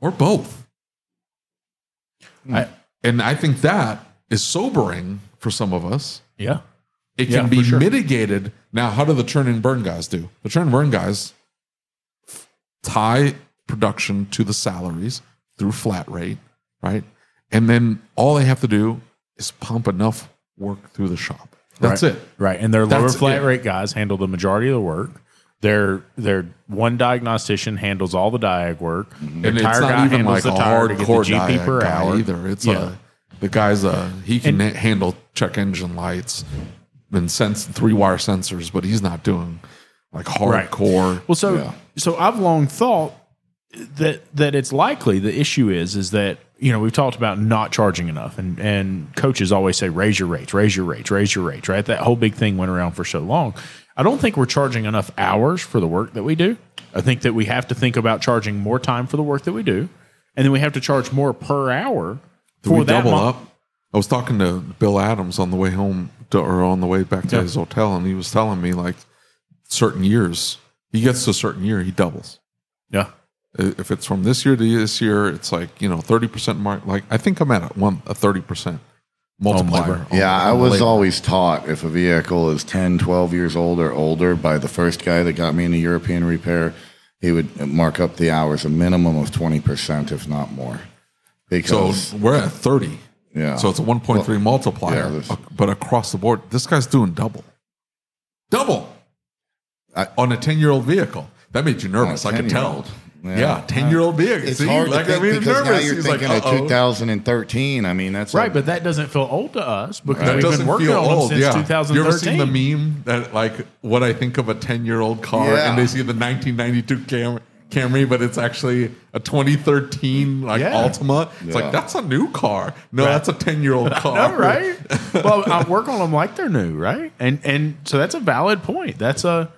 or both. Mm. I, and I think that is sobering for some of us. Yeah. It can yeah, be sure. mitigated. Now, how do the churn and burn guys do? The churn and burn guys tie production to the salaries through flat rate, right? And then all they have to do is pump enough work through the shop. That's right. it. Right. And their lower That's flat it. rate guys handle the majority of the work. Their their one diagnostician handles all the diag work. And their tire guy handles like the tire to get the G P per hour. Either. It's yeah. a, the guy's a, he can and, handle check engine lights and sense three wire sensors, but he's not doing like hardcore. Right. Well, so yeah. so I've long thought that that it's likely the issue is is that, you know, we've talked about not charging enough, and, and coaches always say, raise your rates, raise your rates, raise your rates, right? That whole big thing went around for so long. I don't think we're charging enough hours for the work that we do. I think that we have to think about charging more time for the work that we do, and then we have to charge more per hour do for we that double month. Up? I was talking to Bill Adams on the way home to, or on the way back to yeah. his hotel, and he was telling me, like, certain years, he gets to a certain year, he doubles. Yeah. If it's from this year to this year, it's like, you know, thirty percent mark. Like, I think I'm at a, one, a thirty percent multiplier. Oh, yeah, I was labor. always taught if a vehicle is ten, twelve years old or older, by the first guy that got me into European repair, he would mark up the hours a minimum of twenty percent, if not more. Because, so we're at thirty. Yeah. So it's a one point three well, multiplier. Yeah, but across the board, this guy's doing double. Double! I, on a ten-year-old vehicle. That made you nervous. I could tell. Yeah, ten-year-old big. It's See, hard like, to think I mean, because now you're He's thinking like, of two thousand thirteen. I mean, that's right, like, but that doesn't feel old to us because right. we've doesn't been working feel on old. Them since yeah. twenty thirteen. You ever seen the meme that, like, what I think of a ten-year-old car, yeah. and they see the nineteen ninety-two Cam- Camry, but it's actually a twenty thirteen like yeah. Altima. It's yeah. like, that's a new car. No, right. that's a ten-year-old car. No, right? Well, I work on them like they're new, right? And and so that's a valid point. That's a.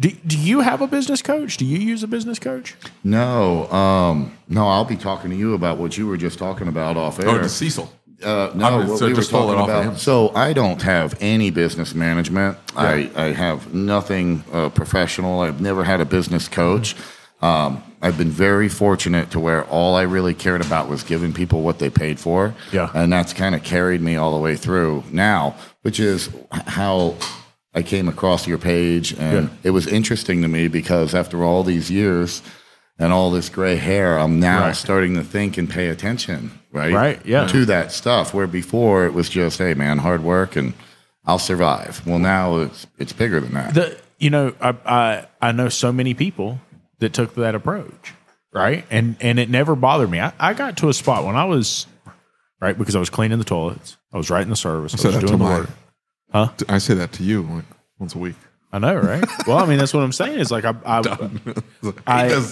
Do do you have a business coach? Do you use a business coach? No. Um, no, I'll be talking to you about what you were just talking about off air. Oh, to Cecil. Uh, no, what so we were talking about. Of him. So I don't have any business management. Yeah. I, I have nothing uh, professional. I've never had a business coach. Um, I've been very fortunate to where all I really cared about was giving people what they paid for. Yeah. And that's kind of carried me all the way through now, which is how I came across your page, and yeah. it was interesting to me because after all these years and all this gray hair, I'm now right. starting to think and pay attention, right? Right, yeah. To that stuff where before it was just, hey, man, hard work and I'll survive. Well, now it's it's bigger than that. The, you know, I, I I know so many people that took that approach, right? And and it never bothered me. I, I got to a spot when I was, right, because I was cleaning the toilets. I was writing the service. I, I was doing the work. Huh? I say that to you like once a week. I know, right? Well, I mean, that's what I'm saying. It's like I, I, I,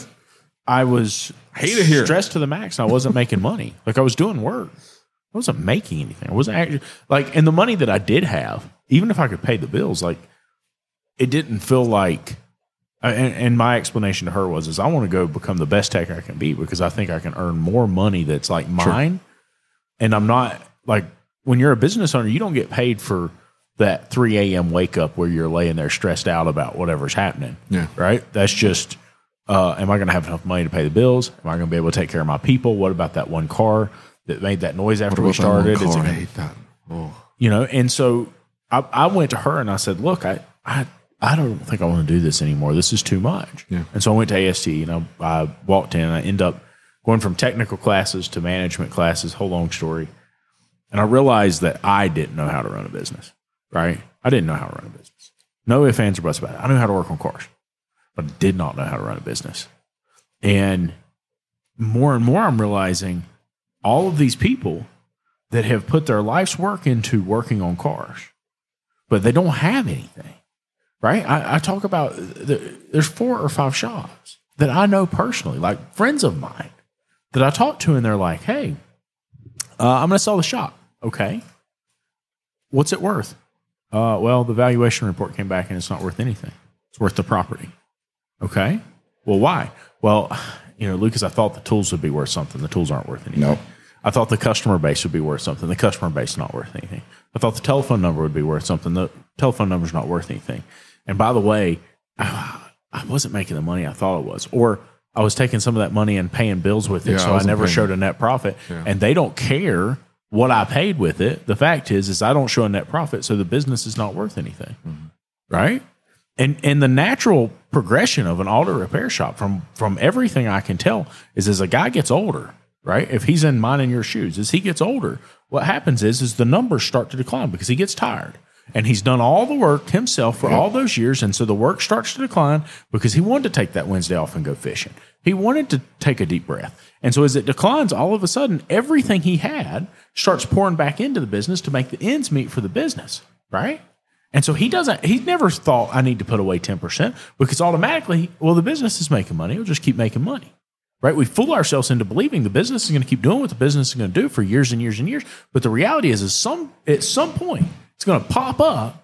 I was hate it here. stressed to the max, and I wasn't making money. Like I was doing work, I wasn't making anything. I wasn't actually like, and the money that I did have, even if I could pay the bills, like it didn't feel like. And, and my explanation to her was, is I want to go become the best tech I can be because I think I can earn more money that's like mine. Sure. And I'm not like when you're a business owner, you don't get paid for that three a.m. wake up where you're laying there stressed out about whatever's happening. Yeah. Right? That's just, uh, am I going to have enough money to pay the bills? Am I going to be able to take care of my people? What about that one car that made that noise after we started? Car, gonna, I hate that. Oh. You know, and so I, I went to her and I said, look, I, I, I don't think I want to do this anymore. This is too much. Yeah. And so I went to A S T and I, I walked in and I ended up going from technical classes to management classes, whole long story. And I realized that I didn't know how to run a business. Right? I didn't know how to run a business. No ifs, ands, or buts about it. I knew how to work on cars, but I did not know how to run a business. And more and more I'm realizing all of these people that have put their life's work into working on cars, but they don't have anything, right? I, I talk about the, there's four or five shops that I know personally, like friends of mine that I talk to, and they're like, hey, uh, I'm going to sell the shop. Okay. What's it worth? Uh, well, the valuation report came back and it's not worth anything. It's worth the property. Okay. Well, why? Well, you know, Lucas, I thought the tools would be worth something. The tools aren't worth anything. No. I thought the customer base would be worth something. The customer base is not worth anything. I thought the telephone number would be worth something. The telephone number's not worth anything. And by the way, I wasn't making the money I thought I was. Or I was taking some of that money and paying bills with it, yeah, so I, I never showed a net profit. Yeah. And they don't care what I paid with it. The fact is, is I don't show a net profit, so the business is not worth anything, mm-hmm. right? And and the natural progression of an auto repair shop, from from everything I can tell, is as a guy gets older, right? If he's in mine and your shoes, as he gets older, what happens is is the numbers start to decline because he gets tired. And he's done all the work himself for yep. all those years, and so the work starts to decline because he wanted to take that Wednesday off and go fishing. He wanted to take a deep breath. And so as it declines, all of a sudden, everything he had starts pouring back into the business to make the ends meet for the business, right? And so he doesn't. He never thought, I need to put away ten percent, because automatically, well, the business is making money. It'll just keep making money, right? We fool ourselves into believing the business is going to keep doing what the business is going to do for years and years and years, but the reality is, is some at some point, it's going to pop up.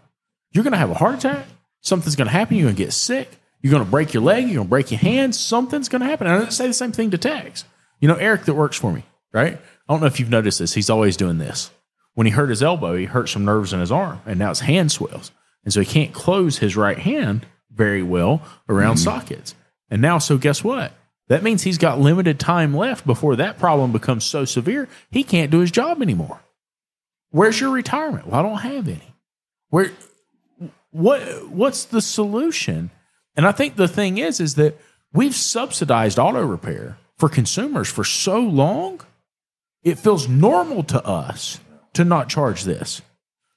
You're going to have a heart attack. Something's going to happen. You're going to get sick. You're going to break your leg. You're going to break your hand. Something's going to happen. And I say the same thing to Tex. You know, Eric that works for me, right? I don't know if you've noticed this. He's always doing this. When he hurt his elbow, he hurt some nerves in his arm, and now his hand swells. And so he can't close his right hand very well around mm-hmm. sockets. And now, so guess what? That means he's got limited time left before that problem becomes so severe, he can't do his job anymore. Where's your retirement? Well, I don't have any. Where, what, what's the solution? And I think the thing is, is that we've subsidized auto repair for consumers for so long, it feels normal to us to not charge this.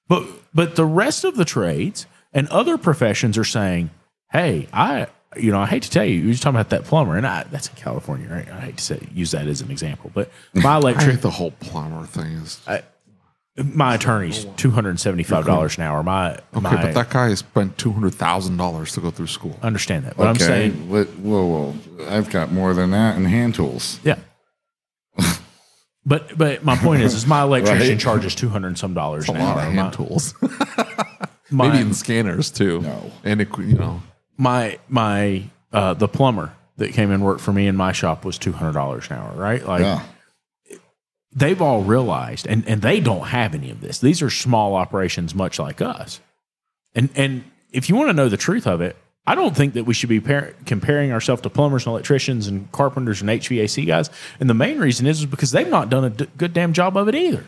But, but the rest of the trades and other professions are saying, hey, I, you know, I hate to tell you, you're talking about that plumber, and I, that's in California, right? I hate to say, use that as an example, but my electric, I hate the whole plumber thing is. I, My attorney's two hundred seventy-five dollars an hour. My, okay, my, but that guy spent two hundred thousand dollars to go through school. I understand that. But okay, I'm saying... Let, whoa, whoa. I've got more than that in hand tools. Yeah. but but my point is, is my electrician right? charges two hundred and some dollars an hour. A lot of hand my, tools. my, Maybe in scanners, too. No. And, it, you know... My, my uh, the plumber that came and worked for me in my shop was two hundred dollars an hour, right? Like. Yeah. They've all realized, and, and they don't have any of this. These are small operations much like us. And and if you want to know the truth of it, I don't think that we should be par- comparing ourselves to plumbers and electricians and carpenters and H V A C guys. And the main reason is, is because they've not done a d- good damn job of it either.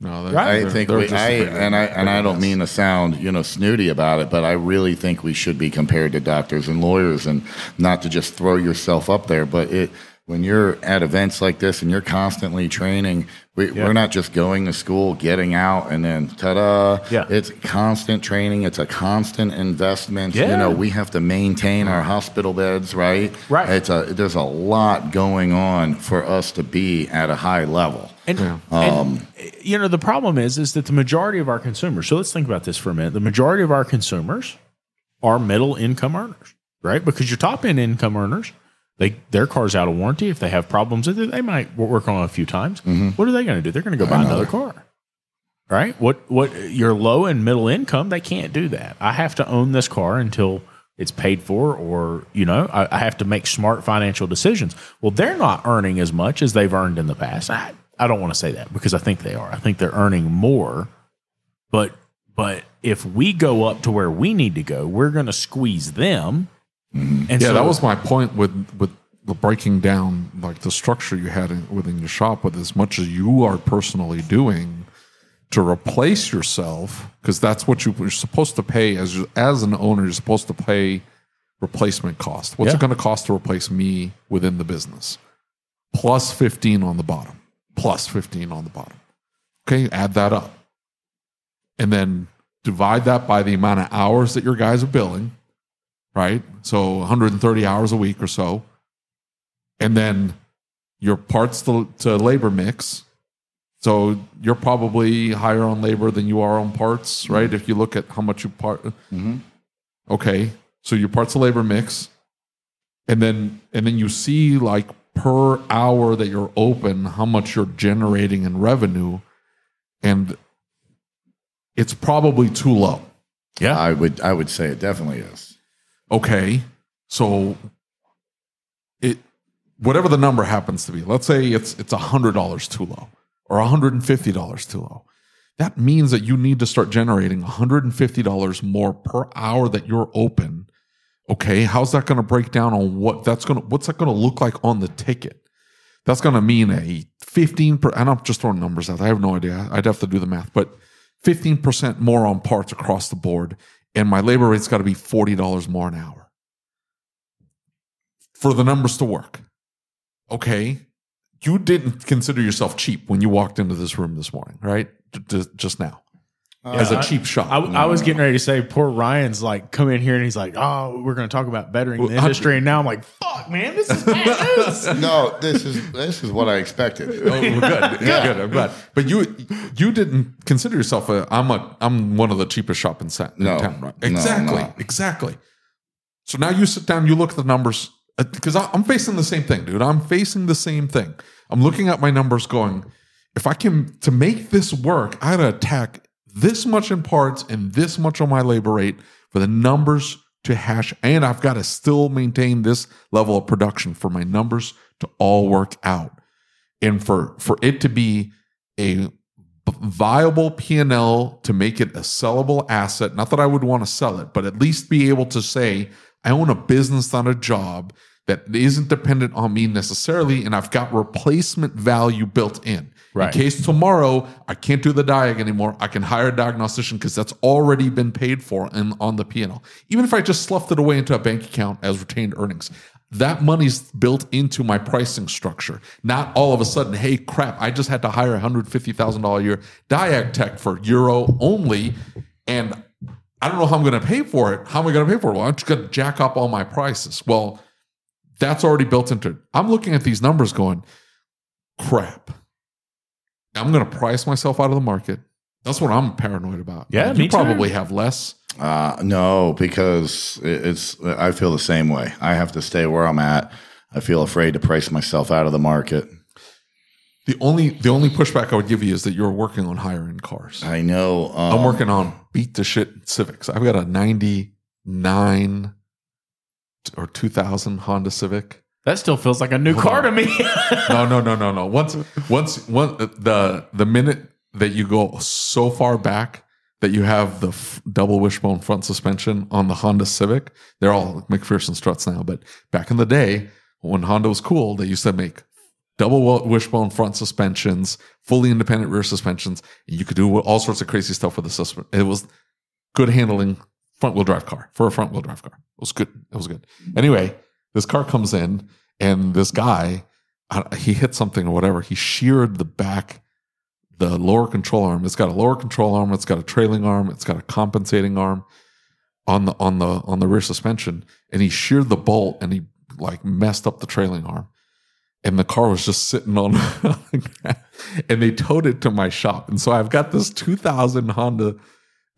No, they're, right? I think they're, we, they're I, and I and I don't mean to sound, you know, snooty about it, but I really think we should be compared to doctors and lawyers, and not to just throw yourself up there, but it. When you're at events like this and you're constantly training, we, yeah. we're not just going to school, getting out, and then ta-da. Yeah. It's constant training. It's a constant investment. Yeah. You know, we have to maintain our hospital beds, right? Right. It's a, there's a lot going on for us to be at a high level. And, yeah. um, and you know, the problem is, is that the majority of our consumers, so let's think about this for a minute. The majority of our consumers are middle income earners, right? Because your top end income earners, They, their car's out of warranty. If they have problems with it, they might work on it a few times. Mm-hmm. What are they going to do? They're going to go buy another car, right? What what your low and middle income, they can't do that. I have to own this car until it's paid for, or you know, I, I have to make smart financial decisions. Well, they're not earning as much as they've earned in the past. I, I don't want to say that because I think they are. I think they're earning more, but but if we go up to where we need to go, we're going to squeeze them. Mm-hmm. And yeah, so, that was my point with, with the breaking down, like the structure you had in, within your shop, with as much as you are personally doing to replace yourself, because that's what you, you're supposed to pay as as an owner. You're supposed to pay replacement cost. What's yeah. it going to cost to replace me within the business? Plus fifteen on the bottom. Plus fifteen on the bottom. Okay, add that up, and then divide that by the amount of hours that your guys are billing. Right? So one hundred thirty hours a week or so. And then your parts to, to labor mix. So you're probably higher on labor than you are on parts, right? Mm-hmm. If you look at how much you part. Mm-hmm. Okay. So your parts to labor mix. And then, and then you see like per hour that you're open, how much you're generating in revenue. And it's probably too low. Yeah. I would, I would say it definitely is. Okay, So it, whatever the number happens to be, let's say it's it's one hundred dollars too low or one hundred fifty dollars too low. That means that you need to start generating one hundred fifty dollars more per hour that you're open. Okay, how's that going to break down on what that's going to, what's that going to look like on the ticket? That's going to mean a fifteen percent, and I'm just throwing numbers out. I have no idea. I'd have to do the math, but fifteen percent more on parts across the board, and my labor rate's got to be forty dollars more an hour for the numbers to work. Okay, you didn't consider yourself cheap when you walked into this room this morning, right? D- just now. Uh, As a cheap shot. I, I, I was getting ready to say, poor Ryan's like, come in here and he's like, oh, we're going to talk about bettering the industry. And now I'm like, fuck, man, this is bad news. No, this is this is what I expected. Oh, well, good. Yeah, good. I'm glad. But you you didn't consider yourself a, I'm a, I'm one of the cheapest shop in, sa- in no, town, right? Exactly. No, no. Exactly. So now you sit down, you look at the numbers, because uh, I'm facing the same thing, dude. I'm facing the same thing. I'm looking at my numbers going, if I can, to make this work, I gotta attack this much in parts and this much on my labor rate for the numbers to hash. And I've got to still maintain this level of production for my numbers to all work out. And for, for it to be a viable P and L, to make it a sellable asset, not that I would want to sell it, but at least be able to say, I own a business, not a job, that isn't dependent on me necessarily, and I've got replacement value built in. Right. In case tomorrow I can't do the diag anymore, I can hire a diagnostician because that's already been paid for and on the P and L. Even if I just sloughed it away into a bank account as retained earnings, that money's built into my pricing structure. Not all of a sudden, hey, crap, I just had to hire a one hundred fifty thousand dollars a year diag tech for Euro only, and I don't know how I'm going to pay for it. How am I going to pay for it? Well, I'm just going to jack up all my prices. Well, that's already built into it. I'm looking at these numbers going, crap. I'm going to price myself out of the market. That's what I'm paranoid about. Yeah, like, me you probably too. Have less. Uh, no, because it's. I feel the same way. I have to stay where I'm at. I feel afraid to price myself out of the market. The only the only pushback I would give you is that you're working on higher end cars. I know. Um, I'm working on beat the shit Civics. I've got a ninety-nine or two thousand Honda Civic. That still feels like a new Hold car on. To me. no, no, no, no, no. Once, once, once the the minute that you go so far back that you have the f- double wishbone front suspension on the Honda Civic, they're all McPherson struts now. But back in the day, when Honda was cool, they used to make double wishbone front suspensions, fully independent rear suspensions, and you could do all sorts of crazy stuff with the suspension. It was good handling front wheel drive car for a front wheel drive car. It was good. It was good. Anyway. This car comes in, and this guy, he hit something or whatever. He sheared the back, the lower control arm. It's got a lower control arm. It's got a trailing arm. It's got a compensating arm on the on the on the rear suspension. And he sheared the bolt, and he like messed up the trailing arm. And the car was just sitting on the ground. And they towed it to my shop. And so I've got this two thousand Honda.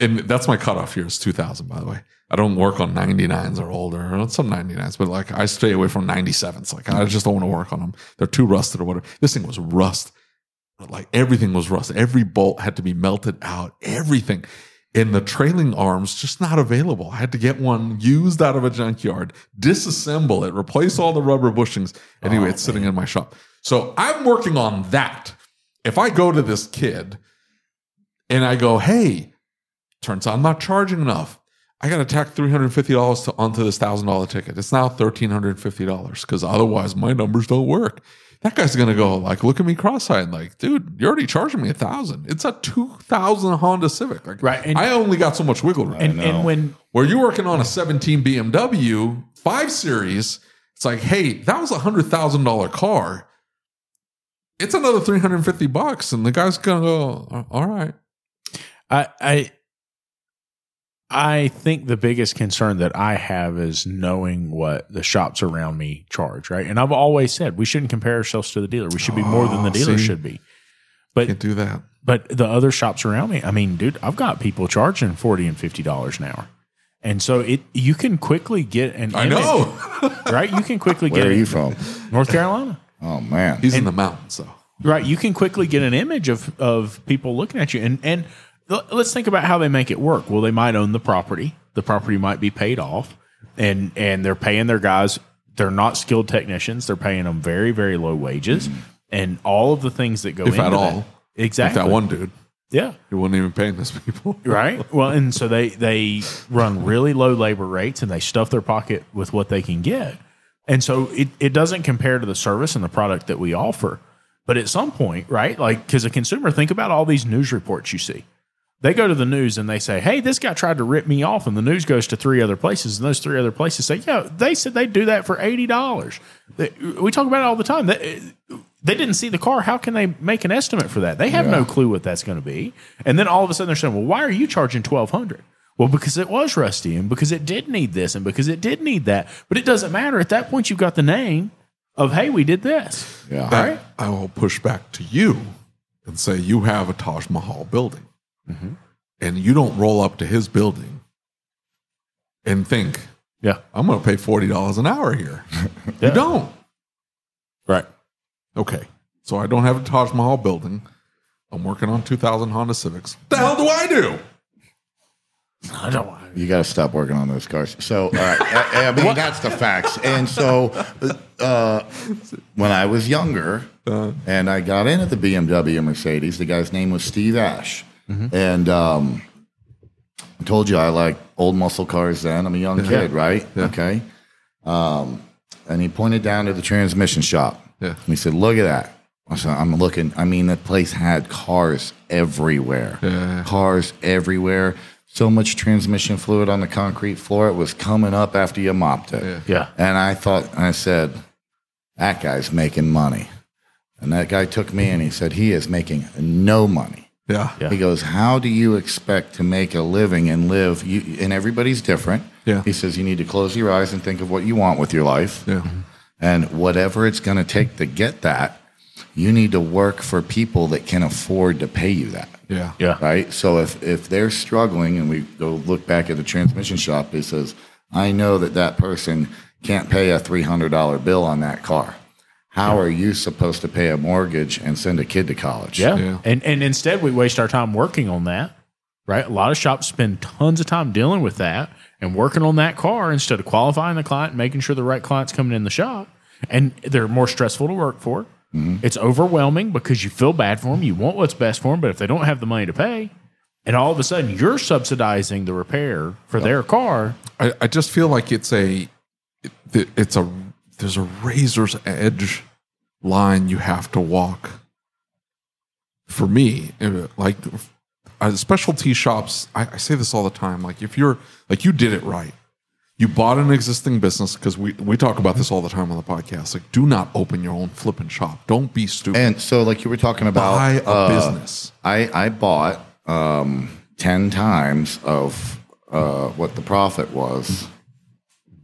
And that's my cutoff year is two thousand, by the way. I don't work on ninety-nines or older, or some ninety-nines, but like I stay away from ninety-sevens. Like I just don't want to work on them. They're too rusted or whatever. This thing was rust. Like everything was rust. Every bolt had to be melted out. Everything. And the trailing arm's just not available. I had to get one used out of a junkyard, disassemble it, replace all the rubber bushings. Anyway, oh, it's sitting man. in my shop. So I'm working on that. If I go to this kid and I go, hey, turns out I'm not charging enough. I got to tack three hundred fifty dollars to, onto this one thousand dollars ticket. It's now one thousand three hundred fifty dollars because otherwise my numbers don't work. That guy's going to go like, look at me cross-eyed. Like, dude, you're already charging me one thousand dollars. It's a two thousand Honda Civic. Like, right, and, I only got so much wiggle room. And, and when Where you're working on a seventeen B M W five Series, it's like, hey, that was a one hundred thousand dollars car. It's another three hundred fifty bucks, and the guy's going to go, all right. I... I I think the biggest concern that I have is knowing what the shops around me charge, right? And I've always said we shouldn't compare ourselves to the dealer. We should be more than the dealer see, should be. But can't do that. But the other shops around me, I mean, dude, I've got people charging forty dollars and fifty dollars an hour. And so it you can quickly get an I image, know. Right? You can quickly Where get Where are you from? North Carolina. Oh, man. He's and, in the mountains, though. Right. You can quickly get an image of, of people looking at you. And, and let's think about how they make it work. Well, they might own the property. The property might be paid off. and and they're paying their guys. They're not skilled technicians. They're paying them very, very low wages, mm-hmm. and all of the things that go if into at all. That. Exactly. Like that one dude. Yeah. He wasn't even paying those people. Right. Well, and so they, they run really low labor rates and they stuff their pocket with what they can get. And so it, it doesn't compare to the service and the product that we offer. But at some point, right, like because a consumer, think about all these news reports you see. They go to the news and they say, hey, this guy tried to rip me off. And the news goes to three other places. And those three other places say, yeah, they said they'd do that for eighty dollars. We talk about it all the time. They didn't see the car. How can they make an estimate for that? They have yeah. no clue what that's going to be. And then all of a sudden they're saying, well, why are you charging twelve hundred dollars? Well, because it was rusty and because it did need this and because it did need that. But it doesn't matter. At that point, you've got the name of, hey, we did this. Yeah. That, right? I will push back to you and say you have a Taj Mahal building. Mm-hmm. And you don't roll up to his building and think, yeah, I'm going to pay forty dollars an hour here. Yeah. You don't. Right. Okay. So I don't have a Taj Mahal building. I'm working on two thousand Honda Civics. What the hell do I do? I don't. You got to stop working on those cars. So, all right. I, I mean, that's the facts. And so uh, when I was younger uh, and I got in at the B M W and Mercedes, the guy's name was Steve Ash. Mm-hmm. And um, I told you I like old muscle cars then. I'm a young yeah. kid, right? Yeah. Okay. Um, and he pointed down to the transmission shop. Yeah. And he said, look at that. I said, I'm looking. I mean, that place had cars everywhere. Yeah. Cars everywhere. So much transmission fluid on the concrete floor. It was coming up after you mopped it. Yeah. yeah. And I thought, I said, that guy's making money. And that guy took me and he said, he is making no money. Yeah. yeah. He goes, how do you expect to make a living and live? You, and everybody's different. Yeah. He says, you need to close your eyes and think of what you want with your life. Yeah. And whatever it's going to take to get that, you need to work for people that can afford to pay you that. Yeah. yeah. Right? So if, if they're struggling and we go look back at the transmission shop, he says, I know that that person can't pay a three hundred dollars bill on that car. How are you supposed to pay a mortgage and send a kid to college? Yeah. yeah. And and instead we waste our time working on that, right? A lot of shops spend tons of time dealing with that and working on that car instead of qualifying the client and making sure the right client's coming in the shop. And they're more stressful to work for. Mm-hmm. It's overwhelming because you feel bad for them. You want what's best for them, but if they don't have the money to pay, and all of a sudden you're subsidizing the repair for yeah. their car. I, I just feel like it's a it, – it's a – there's a razor's edge line you have to walk. For me, like specialty shops, I, I say this all the time. Like if you're like you did it right, you bought an existing business because we we talk about this all the time on the podcast. Like, do not open your own flipping shop. Don't be stupid. And so, like you were talking about, buy a uh, business. I I bought um, ten times of uh, what the profit was.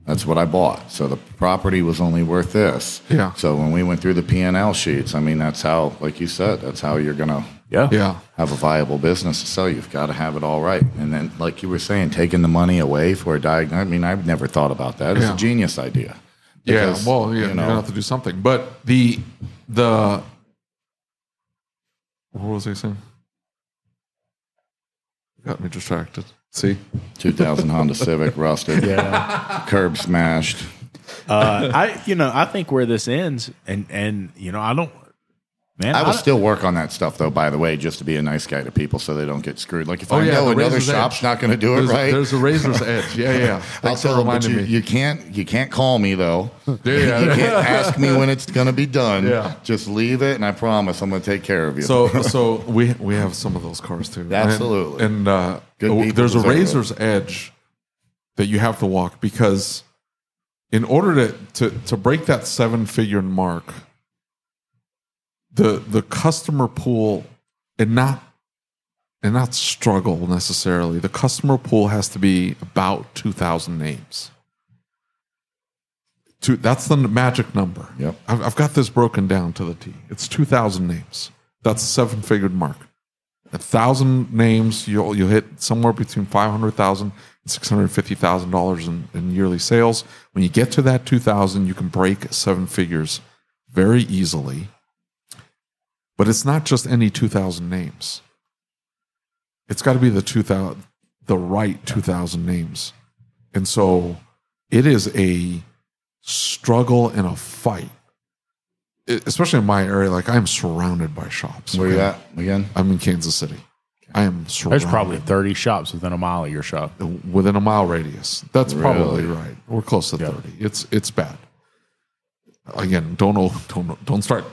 That's what I bought. So the property was only worth this. Yeah. So when we went through the P and L sheets, I mean, that's how, like you said, that's how you're going to yeah. yeah. have a viable business to sell. You've got to have it all right. And then, like you were saying, taking the money away for a diagnosis. I mean, I've never thought about that. It's yeah. a genius idea. Because, yeah. Well, yeah, you know, you're going to have to do something. But the, the, what was I saying? Got me distracted. See, two thousand Honda Civic rusted, yeah, curb smashed. Uh, I, you know, I think where this ends, and and you know, I don't, man, I will I still work on that stuff though. By the way, just to be a nice guy to people, so they don't get screwed. Like if oh, I yeah, know another shop's edge. Not going to do there's it right, a, there's a razor's edge. Yeah, yeah. I'll tell them, you, you can't, you can't call me though. Yeah. You can't ask me when it's going to be done. Yeah. Just leave it, and I promise I'm going to take care of you. So, so we we have some of those cars too. Absolutely, and. and uh, Good There's a razor's edge that you have to walk because in order to, to, to break that seven-figure mark, the the customer pool and not and not struggle necessarily. The customer pool has to be about two thousand names. Two, that's the magic number. Yep. I've, I've got this broken down to the T. It's two thousand names. That's a seven-figure mark. A thousand names, you'll you'll hit somewhere between five hundred thousand and six hundred fifty thousand dollars in, in yearly sales. When you get to that two thousand, you can break seven figures very easily. But it's not just any two thousand names. It's got to be the two thousand, the right two thousand names. And so it is a struggle and a fight, it, especially in my area. Like, I'm surrounded by shops. Where are you at again? I'm in Kansas City. Okay. I am surrounded. There's probably thirty shops within a mile of your shop. Within a mile radius. That's really? probably right. We're close to yeah. thirty. It's it's bad. Again, don't don't don't start.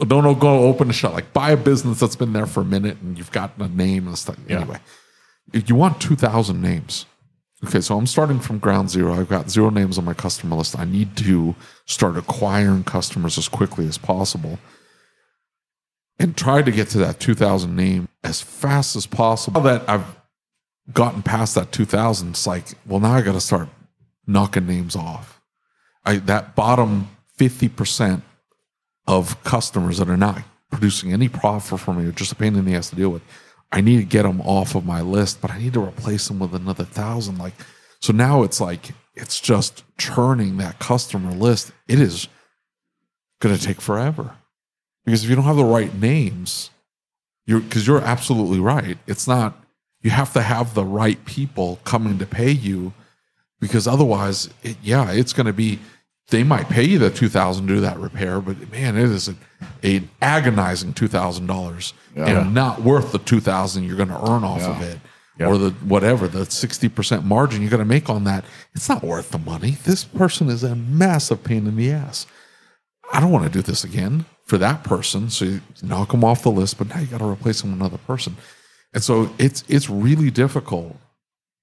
Don't go open a shop. Like, buy a business that's been there for a minute and you've gotten a name and stuff. Yeah. Anyway, if you want two thousand names. Okay, so I'm starting from ground zero. I've got zero names on my customer list. I need to start acquiring customers as quickly as possible and try to get to that two thousand name as fast as possible. Now that I've gotten past that two thousand, it's like, well, now I got to start knocking names off. I, that bottom fifty percent of customers that are not producing any profit for me, or just a pain in the ass to deal with, I need to get them off of my list, but I need to replace them with another thousand. Like, so now it's like, it's just churning that customer list. It is going to take forever, because if you don't have the right names, you're, because you're absolutely right. It's not, you have to have the right people coming to pay you, because otherwise, it, yeah, it's going to be, they might pay you the two thousand dollars to do that repair, but man, it is an agonizing two thousand dollars yeah. and not worth the two thousand dollars you're going to earn off yeah. of it yeah. or the whatever, the sixty percent margin you're going to make on that. It's not worth the money. This person is a massive pain in the ass. I don't want to do this again for that person. So you knock them off the list, but now you got to replace them with another person. And so it's it's really difficult.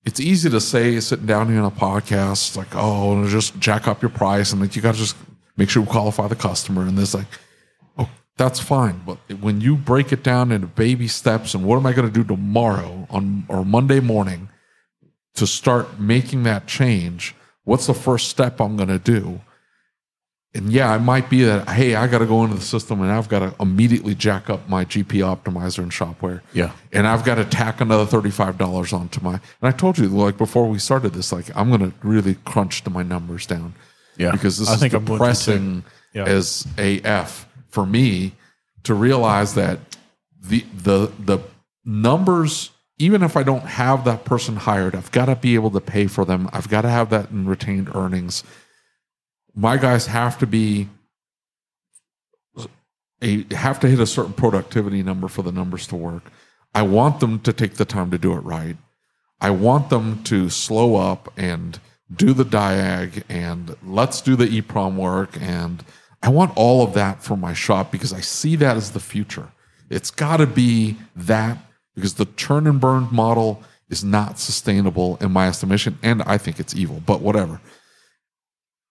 It's easy to say, sitting down here on a podcast, like, oh, just jack up your price, and like, you got to just make sure we qualify the customer. And this, like, oh, that's fine. But when you break it down into baby steps, and what am I going to do tomorrow on or Monday morning to start making that change? What's the first step I'm going to do? And yeah, it might be that, hey, I got to go into the system and I've got to immediately jack up my G P Optimizer and Shopware. Yeah. And I've got to tack another thirty-five dollars onto my, and I told you, like, before we started this, like, I'm going to really crunch to my numbers down. Yeah. Because this I is depressing yeah. as A F for me to realize that the, the, the numbers, even if I don't have that person hired, I've got to be able to pay for them. I've got to have that in retained earnings. My guys have to be a have to hit a certain productivity number for the numbers to work. I want them to take the time to do it right. I want them to slow up and do the diag and let's do the EEPROM work. And I want all of that for my shop, because I see that as the future. It's got to be that, because the churn and burn model is not sustainable in my estimation, and I think it's evil, but whatever.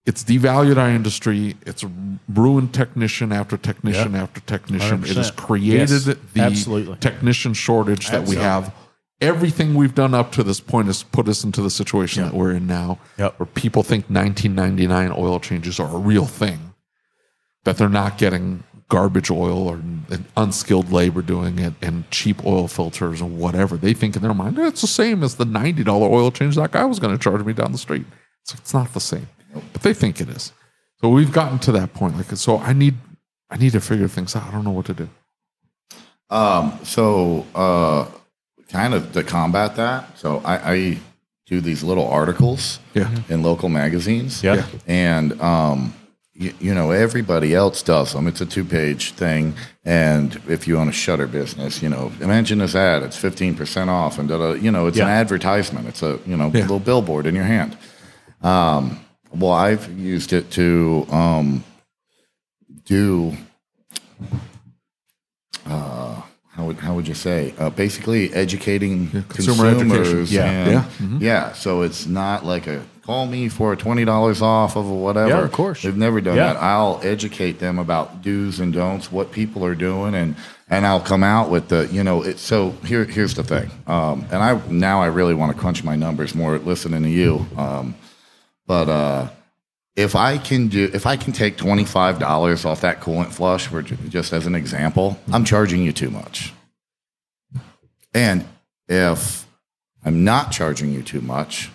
It's devalued our industry. It's ruined technician after technician yep. after technician. one hundred percent. It has created yes, the absolutely. technician shortage that absolutely. we have. Everything we've done up to this point has put us into the situation yep. that we're in now, yep. where people think nineteen ninety-nine oil changes are a real thing, that they're not getting garbage oil or unskilled labor doing it and cheap oil filters or whatever. They think in their mind, it's the same as the ninety dollars oil change that guy was going to charge me down the street. It's, like, it's not the same. But they think it is. So we've gotten to that point. Like, so I need, I need to figure things out. I don't know what to do. Um. So, uh, kind of to combat that. So I, I do these little articles. Yeah. In local magazines. Yeah. yeah. And um, you, you know, everybody else does them. It's a two-page thing. And if you own a shutter business, you know, imagine this ad. It's fifteen percent off, and da-da, you know, it's yeah. an advertisement. It's a you know yeah. little billboard in your hand. Um. Well, I've used it to um, do, uh, how would how would you say, uh, basically educating yeah, consumer consumers. Yeah. And, yeah. Mm-hmm. yeah. So it's not like a call me for twenty dollars off of whatever. Yeah, of course. They've never done yeah. that. I'll educate them about do's and don'ts, what people are doing, and, and I'll come out with the, you know, it, so here here's the thing. Um, and I now I really want to crunch my numbers more listening to you. Um But uh, if I can do, if I can take twenty-five dollars off that coolant flush, for, just as an example, I'm charging you too much. And if I'm not charging you too much,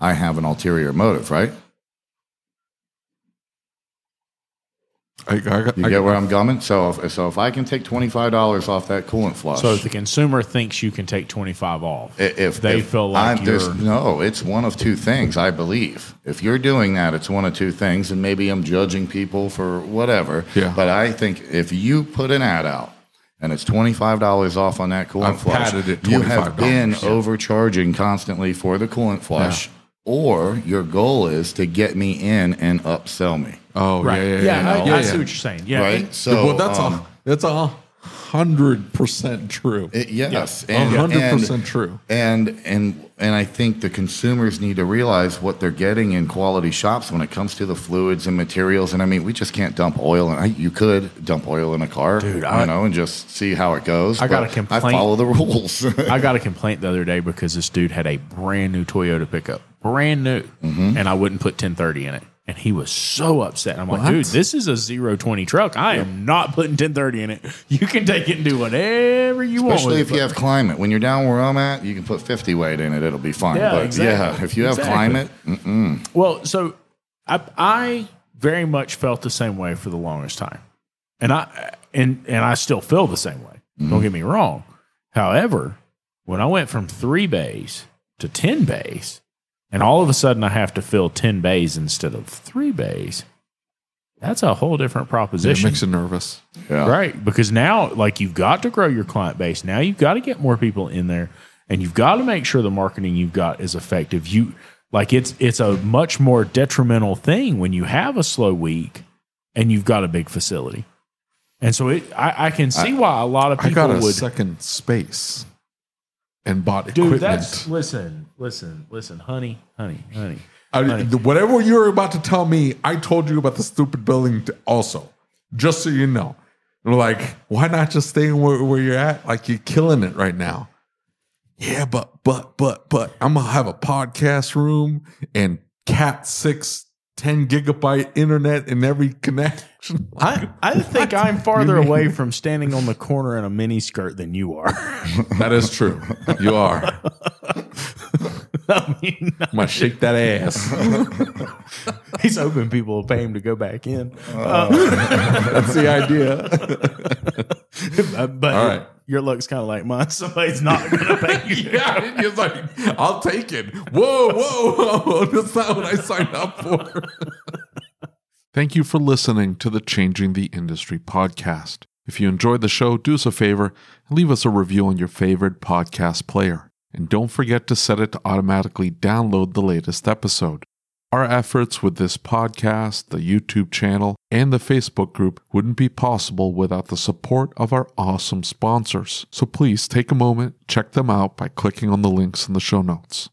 I have an ulterior motive, right? I, I, you I, get where I'm coming? So if, so if I can take twenty-five dollars off that coolant flush. So if the consumer thinks you can take twenty-five dollars off, if, if they if feel like I'm, you're... No, it's one of two things, I believe. If you're doing that, it's one of two things, and maybe I'm judging people for whatever. Yeah. But I think if you put an ad out and it's twenty-five dollars off on that coolant I've flush, you have been yeah. overcharging constantly for the coolant flush. Yeah. Or your goal is to get me in and upsell me. Oh, right. yeah, yeah, yeah. yeah, I, yeah I see yeah. what you're saying. Yeah. Right? So, well, that's, um, a, that's a one hundred percent true. It, yes. Yeah. And, one hundred percent and, true. And, and and and I think the consumers need to realize what they're getting in quality shops when it comes to the fluids and materials. And, I mean, we just can't dump oil. In, I, you could dump oil in a car, Dude, I, you know, and just see how it goes. I got a complaint. I follow the rules. I got a complaint the other day because this dude had a brand-new Toyota pickup. Brand new, mm-hmm. and I wouldn't put ten thirty in it, and he was so upset. And I'm what? like, dude, this is a zero twenty truck. I yeah. am not putting ten thirty in it. You can take it and do whatever you Especially want. Especially if you have climate. When you're down where I'm at, you can put fifty weight in it; it'll be fine. Yeah, but exactly. yeah, if you have exactly. climate, mm-mm. well, so I, I very much felt the same way for the longest time, and I and and I still feel the same way. Mm-hmm. Don't get me wrong. However, when I went from three bays to ten bays. And all of a sudden, I have to fill ten bays instead of three bays. That's a whole different proposition. It makes you nervous. Yeah. Right. Because now, like, you've got to grow your client base. Now you've got to get more people in there. And you've got to make sure the marketing you've got is effective. You like, it's it's a much more detrimental thing when you have a slow week and you've got a big facility. And so it, I, I can see I, why a lot of people I got a would, second space. And bought Dude, equipment. Dude, that's listen, listen, listen, honey, honey, honey, I, honey. Whatever you're about to tell me, I told you about the stupid building also. Just so you know, like, why not just stay where, where you're at? Like, you're killing it right now. Yeah, but but but but I'm gonna have a podcast room and cat six ten gigabyte internet in every connection. I, I think what? I'm farther away from standing on the corner in a mini skirt than you are. That is true. You are. I mean, I'm going to shake that ass. He's hoping people will pay him to go back in. Uh, uh, that's the idea. But all right. Your luck's kind of like mine. Somebody's not going to pay you. Yeah, it's like, I'll take it. Whoa, whoa, whoa. That's not what I signed up for. Thank you for listening to the Changing the Industry podcast. If you enjoyed the show, do us a favor and leave us a review on your favorite podcast player. And don't forget to set it to automatically download the latest episode. Our efforts with this podcast, the YouTube channel, and the Facebook group wouldn't be possible without the support of our awesome sponsors. So please take a moment, check them out by clicking on the links in the show notes.